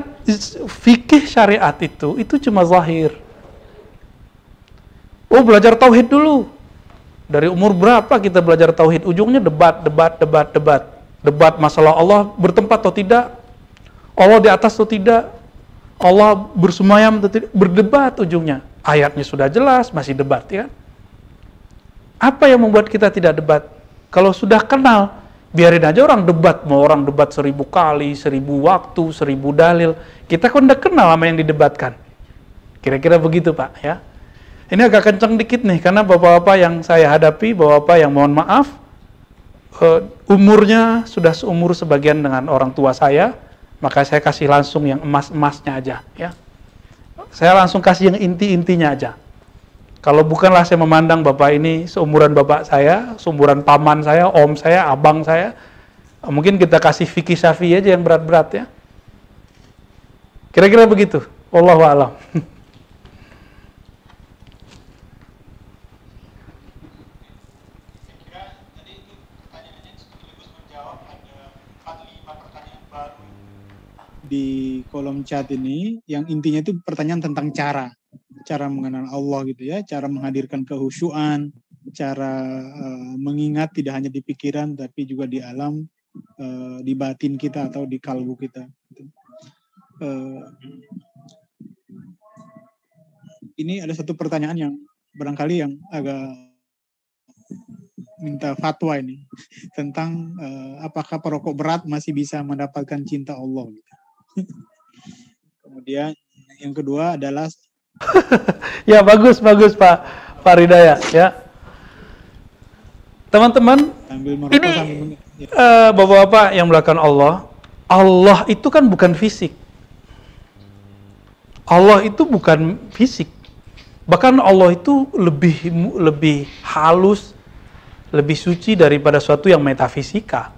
fikih syariat itu, itu cuma zahir. Oh belajar tauhid dulu. Dari umur berapa kita belajar tauhid? Ujungnya debat, debat, debat, debat. Debat masalah Allah bertempat atau tidak? Allah di atas atau tidak? Allah bersemayam atau tidak? Berdebat ujungnya. Ayatnya sudah jelas, masih debat, ya. Apa yang membuat kita tidak debat? Kalau sudah kenal, biarin aja orang debat. Mau orang debat seribu kali, seribu waktu, seribu dalil. Kita kan udah kenal sama yang didebatkan. Kira-kira begitu, Pak, ya. Ini agak kenceng dikit nih, karena bapak-bapak yang saya hadapi, bapak-bapak yang mohon maaf, uh, umurnya sudah seumur sebagian dengan orang tua saya, maka saya kasih langsung yang emas-emasnya aja, ya. Saya langsung kasih yang inti-intinya aja. Kalau bukanlah saya memandang bapak ini seumuran bapak saya, seumuran paman saya, om saya, abang saya, mungkin kita kasih fikih syafi'i aja yang berat-berat, ya. Kira-kira begitu. Wallahu a'lam. Di kolom chat ini, yang intinya itu pertanyaan tentang cara, cara mengenal Allah gitu ya, cara menghadirkan kehusyuan, cara uh, mengingat tidak hanya di pikiran tapi juga di alam, uh, di batin kita atau di kalbu kita. Gitu. Uh, ini ada satu pertanyaan yang barangkali yang agak minta fatwa ini tentang uh, apakah perokok berat masih bisa mendapatkan cinta Allah? Gitu. Kemudian yang kedua adalah ya bagus bagus Pak Pak Ridaya ya teman-teman ini ya. uh, bapak-bapak yang melakukan Allah Allah itu kan bukan fisik, Allah itu bukan fisik, bahkan Allah itu lebih lebih halus, lebih suci daripada suatu yang metafisika.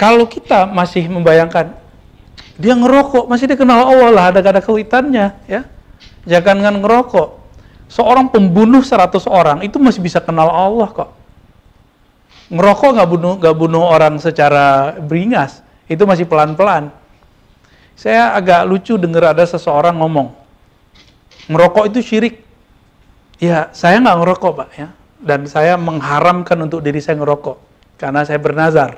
Kalau kita masih membayangkan dia ngerokok, masih dia kenal Allah lah, ada ada kaitannya, ya. Jangan ngerokok. Seorang pembunuh seratus orang itu masih bisa kenal Allah kok. Ngerokok nggak bunuh nggak bunuh orang secara beringas, itu masih pelan-pelan. Saya agak lucu dengar ada seseorang ngomong ngerokok itu syirik. Ya, saya nggak ngerokok, Pak, ya. Dan saya mengharamkan untuk diri saya ngerokok karena saya bernazar.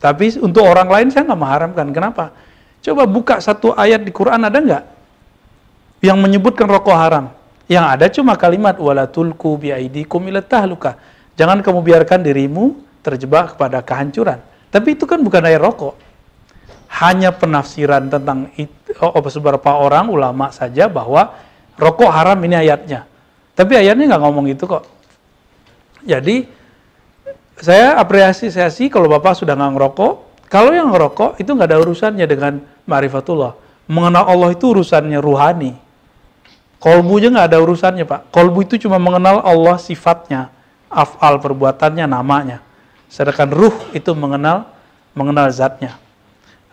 Tapi untuk orang lain saya nggak mengharamkan. Kenapa? Coba buka satu ayat di Quran, ada nggak yang menyebutkan rokok haram? Yang ada cuma kalimat wala tulqu biaidikum ila tahluka. Jangan kamu biarkan dirimu terjebak kepada kehancuran. Tapi itu kan bukan ayat rokok. Hanya penafsiran tentang itu, oh, beberapa orang ulama saja bahwa rokok haram ini ayatnya. Tapi ayatnya nggak ngomong itu kok. Jadi saya apresiasi kalau Bapak sudah nggak ngerokok. Kalau yang ngerokok itu nggak ada urusannya dengan ma'rifatullah. Mengenal Allah itu urusannya ruhani. Kolbunya nggak ada urusannya, Pak. Kolbu itu cuma mengenal Allah sifatnya, af'al perbuatannya, namanya. Sedangkan ruh itu mengenal mengenal zatnya.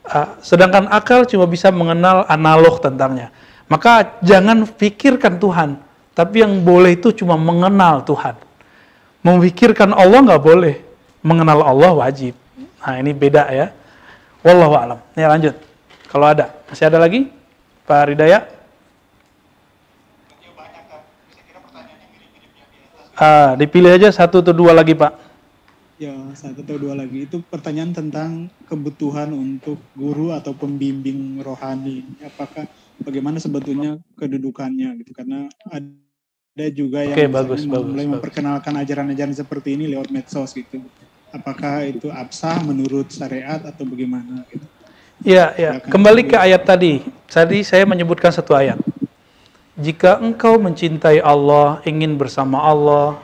Uh, sedangkan akal cuma bisa mengenal analog tentangnya. Maka jangan pikirkan Tuhan, tapi yang boleh itu cuma mengenal Tuhan. Memikirkan Allah nggak boleh, mengenal Allah wajib. Nah ini beda ya. Wallahu a'lam. Ya lanjut. Kalau ada, masih ada lagi, Pak Ridaya? Ah, dipilih aja satu atau dua lagi, Pak. Ya satu atau dua lagi. Itu pertanyaan tentang kebutuhan untuk guru atau pembimbing rohani. Apakah bagaimana sebetulnya kedudukannya gitu? Karena ada Ada juga yang okay, bagus, bagus, mulai bagus. Memperkenalkan ajaran-ajaran seperti ini lewat medsos gitu. Apakah itu absah menurut syariat atau bagaimana? Gitu. Ya, ya. Kembali ke ayat tadi. Tadi saya menyebutkan satu ayat. Jika engkau mencintai Allah, ingin bersama Allah,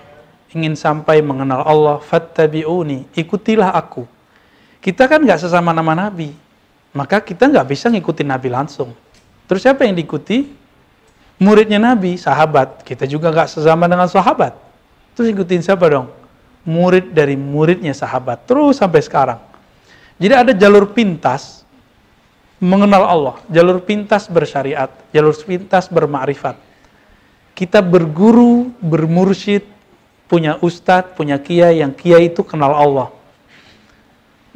ingin sampai mengenal Allah, fattabi'uni, ikutilah aku. Kita kan nggak sesama nama Nabi, maka kita nggak bisa ngikutin Nabi langsung. Terus siapa yang diikuti? Muridnya Nabi, sahabat. Kita juga gak sesama dengan sahabat. Terus ikutin siapa dong? Murid dari muridnya sahabat. Terus sampai sekarang. Jadi ada jalur pintas mengenal Allah. Jalur pintas bersyariat. Jalur pintas bermakrifat. Kita berguru, bermursyid, punya ustadz, punya kiai. Yang kiai itu kenal Allah.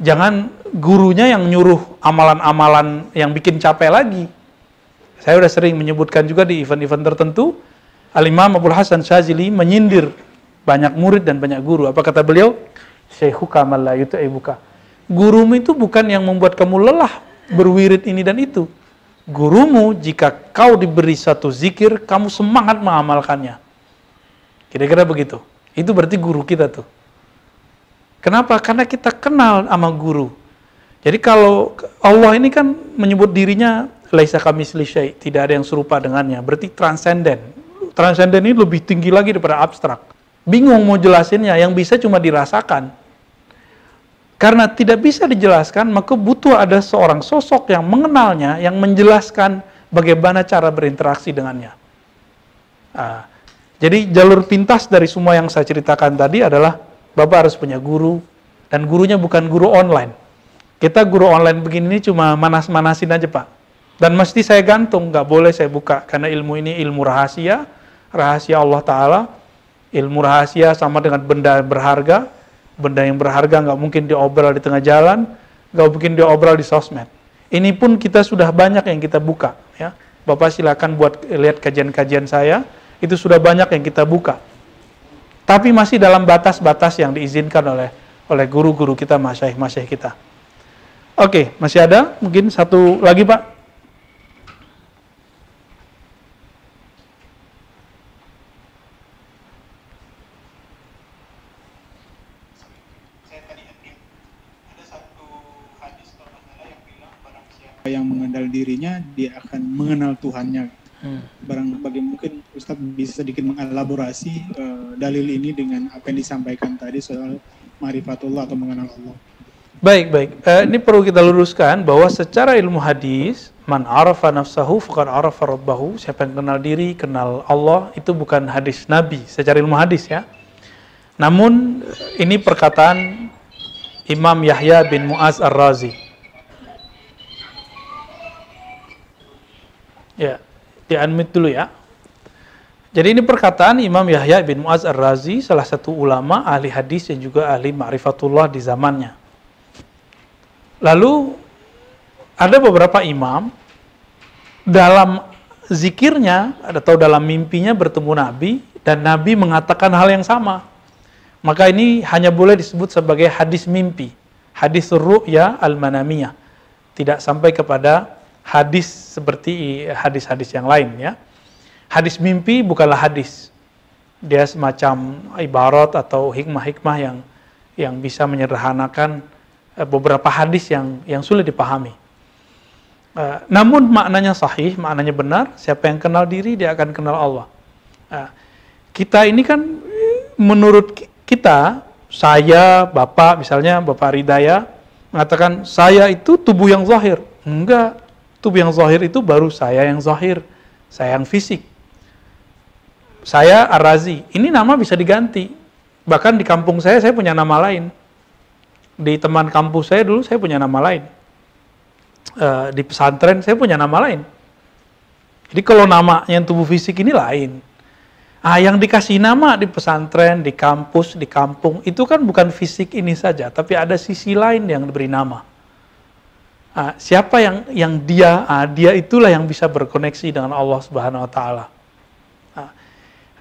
Jangan gurunya yang nyuruh amalan-amalan yang bikin capek lagi. Saya sudah sering menyebutkan juga di event-event tertentu, Al-Imam Abul Hasan Syazili menyindir banyak murid dan banyak guru. Apa kata beliau? Syaikhuka ma la yut'ibuka. Gurumu itu bukan yang membuat kamu lelah berwirid ini dan itu. Gurumu, jika kau diberi satu zikir, kamu semangat mengamalkannya. Kira-kira begitu. Itu berarti guru kita tuh. Kenapa? Karena kita kenal sama guru. Jadi kalau Allah ini kan menyebut dirinya laisa kamitslihi syai', tidak ada yang serupa dengannya. Berarti transenden. Transenden ini lebih tinggi lagi daripada abstrak. Bingung mau jelasinnya, yang bisa cuma dirasakan. Karena tidak bisa dijelaskan, maka butuh ada seorang sosok yang mengenalnya, yang menjelaskan bagaimana cara berinteraksi dengannya. Nah, jadi jalur pintas dari semua yang saya ceritakan tadi adalah, Bapak harus punya guru, dan gurunya bukan guru online. Kita guru online begini cuma manas-manasin aja, Pak. Dan mesti saya gantung, nggak boleh saya buka, karena ilmu ini ilmu rahasia, rahasia Allah Ta'ala, ilmu rahasia sama dengan benda berharga, benda yang berharga nggak mungkin diobral di tengah jalan, nggak mungkin diobral di sosmed. Ini pun kita sudah banyak yang kita buka, ya. Bapak silakan buat lihat kajian-kajian saya, itu sudah banyak yang kita buka. Tapi masih dalam batas-batas yang diizinkan oleh oleh guru-guru kita, masyaikh-masyaikh kita. Oke, masih ada? Mungkin satu lagi, Pak. Yang mengenal dirinya, dia akan mengenal Tuhannya. Hmm. Barang bagaimana mungkin Ustadz bisa sedikit mengelaborasi uh, dalil ini dengan apa yang disampaikan tadi soal ma'rifatullah atau mengenal Allah. Baik, baik. Uh, ini perlu kita luruskan bahwa secara ilmu hadis, man arafa nafsahu faqad arafa rabbahu, siapa yang kenal diri, kenal Allah, itu bukan hadis Nabi secara ilmu hadis, ya. Namun ini perkataan Imam Yahya bin Muaz al-Razi. Ya, di-unmute dulu ya. Jadi ini perkataan Imam Yahya bin Muaz al-Razi, salah satu ulama ahli hadis yang juga ahli ma'rifatullah di zamannya. Lalu ada beberapa imam dalam zikirnya atau dalam mimpinya bertemu Nabi dan Nabi mengatakan hal yang sama. Maka ini hanya boleh disebut sebagai hadis mimpi, hadis ru'ya al-manamiyah. Tidak sampai kepada hadis seperti hadis-hadis yang lain, ya. Hadis mimpi bukanlah hadis. Dia semacam ibarat atau hikmah-hikmah yang yang bisa menyederhanakan beberapa hadis yang yang sulit dipahami. Uh, namun maknanya sahih, maknanya benar. Siapa yang kenal diri, dia akan kenal Allah. Uh, kita ini kan menurut kita, saya, Bapak, misalnya Bapak Ridaya, mengatakan saya itu tubuh yang zahir. Enggak. Tubuh yang zahir itu baru saya yang zahir, saya yang fisik. Saya Ar-Razi, ini nama bisa diganti. Bahkan di kampung saya, saya punya nama lain. Di teman kampus saya dulu, saya punya nama lain. Uh, di pesantren, saya punya nama lain. Jadi kalau nama yang tubuh fisik ini lain. Ah, yang dikasih nama di pesantren, di kampus, di kampung, itu kan bukan fisik ini saja, tapi ada sisi lain yang diberi nama. Uh, siapa yang yang dia uh, dia itulah yang bisa berkoneksi dengan Allah Subhanahu Wa Taala. Uh,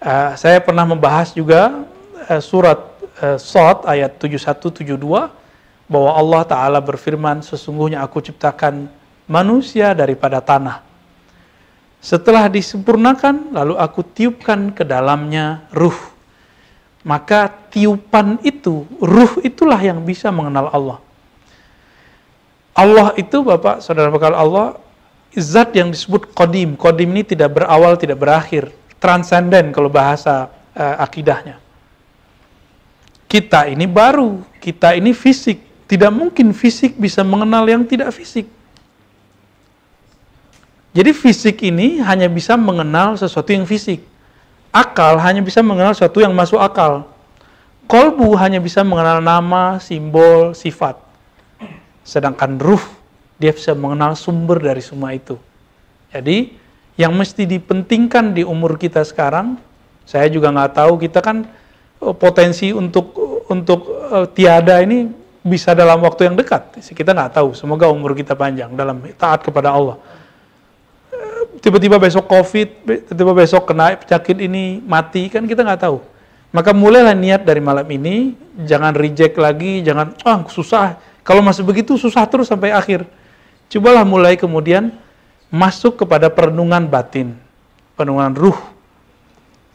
uh, saya pernah membahas juga uh, surat uh, Sad ayat tujuh puluh satu tujuh puluh dua bahwa Allah Taala berfirman, sesungguhnya Aku ciptakan manusia daripada tanah. Setelah disempurnakan, lalu Aku tiupkan ke dalamnya ruh. Maka tiupan itu, ruh itulah yang bisa mengenal Allah. Allah itu, Bapak, Saudara, bakal Allah, zat yang disebut Qadim. Qadim ini tidak berawal, tidak berakhir. Transenden kalau bahasa uh, akidahnya. Kita ini baru, kita ini fisik. Tidak mungkin fisik bisa mengenal yang tidak fisik. Jadi fisik ini hanya bisa mengenal sesuatu yang fisik. Akal hanya bisa mengenal sesuatu yang masuk akal. Kolbu hanya bisa mengenal nama, simbol, sifat. Sedangkan ruh, dia bisa mengenal sumber dari semua itu. Jadi, yang mesti dipentingkan di umur kita sekarang, saya juga nggak tahu, kita kan potensi untuk untuk uh, tiada ini bisa dalam waktu yang dekat. Kita nggak tahu, semoga umur kita panjang dalam taat kepada Allah. tiba-tiba besok COVID, tiba-tiba besok kena penyakit ini, mati, kan kita nggak tahu. Maka mulailah niat dari malam ini, jangan reject lagi, jangan, ah susah, kalau masih begitu susah terus sampai akhir. Cobalah mulai kemudian masuk kepada perenungan batin, perenungan ruh.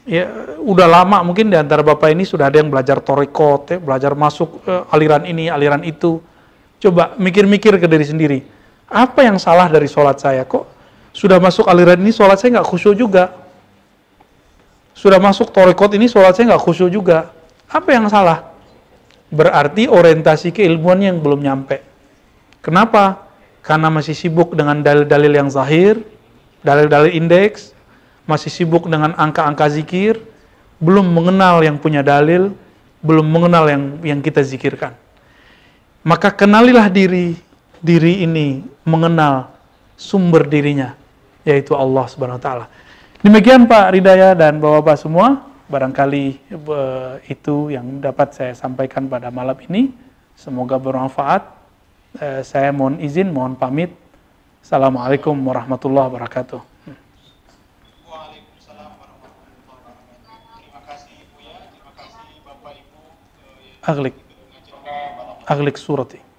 Ya, udah lama mungkin di antara Bapak ini sudah ada yang belajar torikot, ya, belajar masuk eh, aliran ini, aliran itu. Coba mikir-mikir ke diri sendiri, apa yang salah dari sholat saya? Kok sudah masuk aliran ini sholat saya nggak khusyuk juga? Sudah masuk torikot ini sholat saya nggak khusyuk juga? Apa yang salah? Berarti orientasi keilmuannya yang belum nyampe. Kenapa? Karena masih sibuk dengan dalil-dalil yang zahir, dalil-dalil indeks, masih sibuk dengan angka-angka zikir, belum mengenal yang punya dalil, belum mengenal yang yang kita zikirkan. Maka kenalilah diri, diri ini mengenal sumber dirinya, yaitu Allah Subhanahu Wa Taala. Demikian Pak Ridaya dan Bapak-Bapak semua, barangkali eh, itu yang dapat saya sampaikan pada malam ini. Semoga bermanfaat. Eh, saya mohon izin, mohon pamit. Assalamualaikum warahmatullahi wabarakatuh. أغلق أغلق صورتي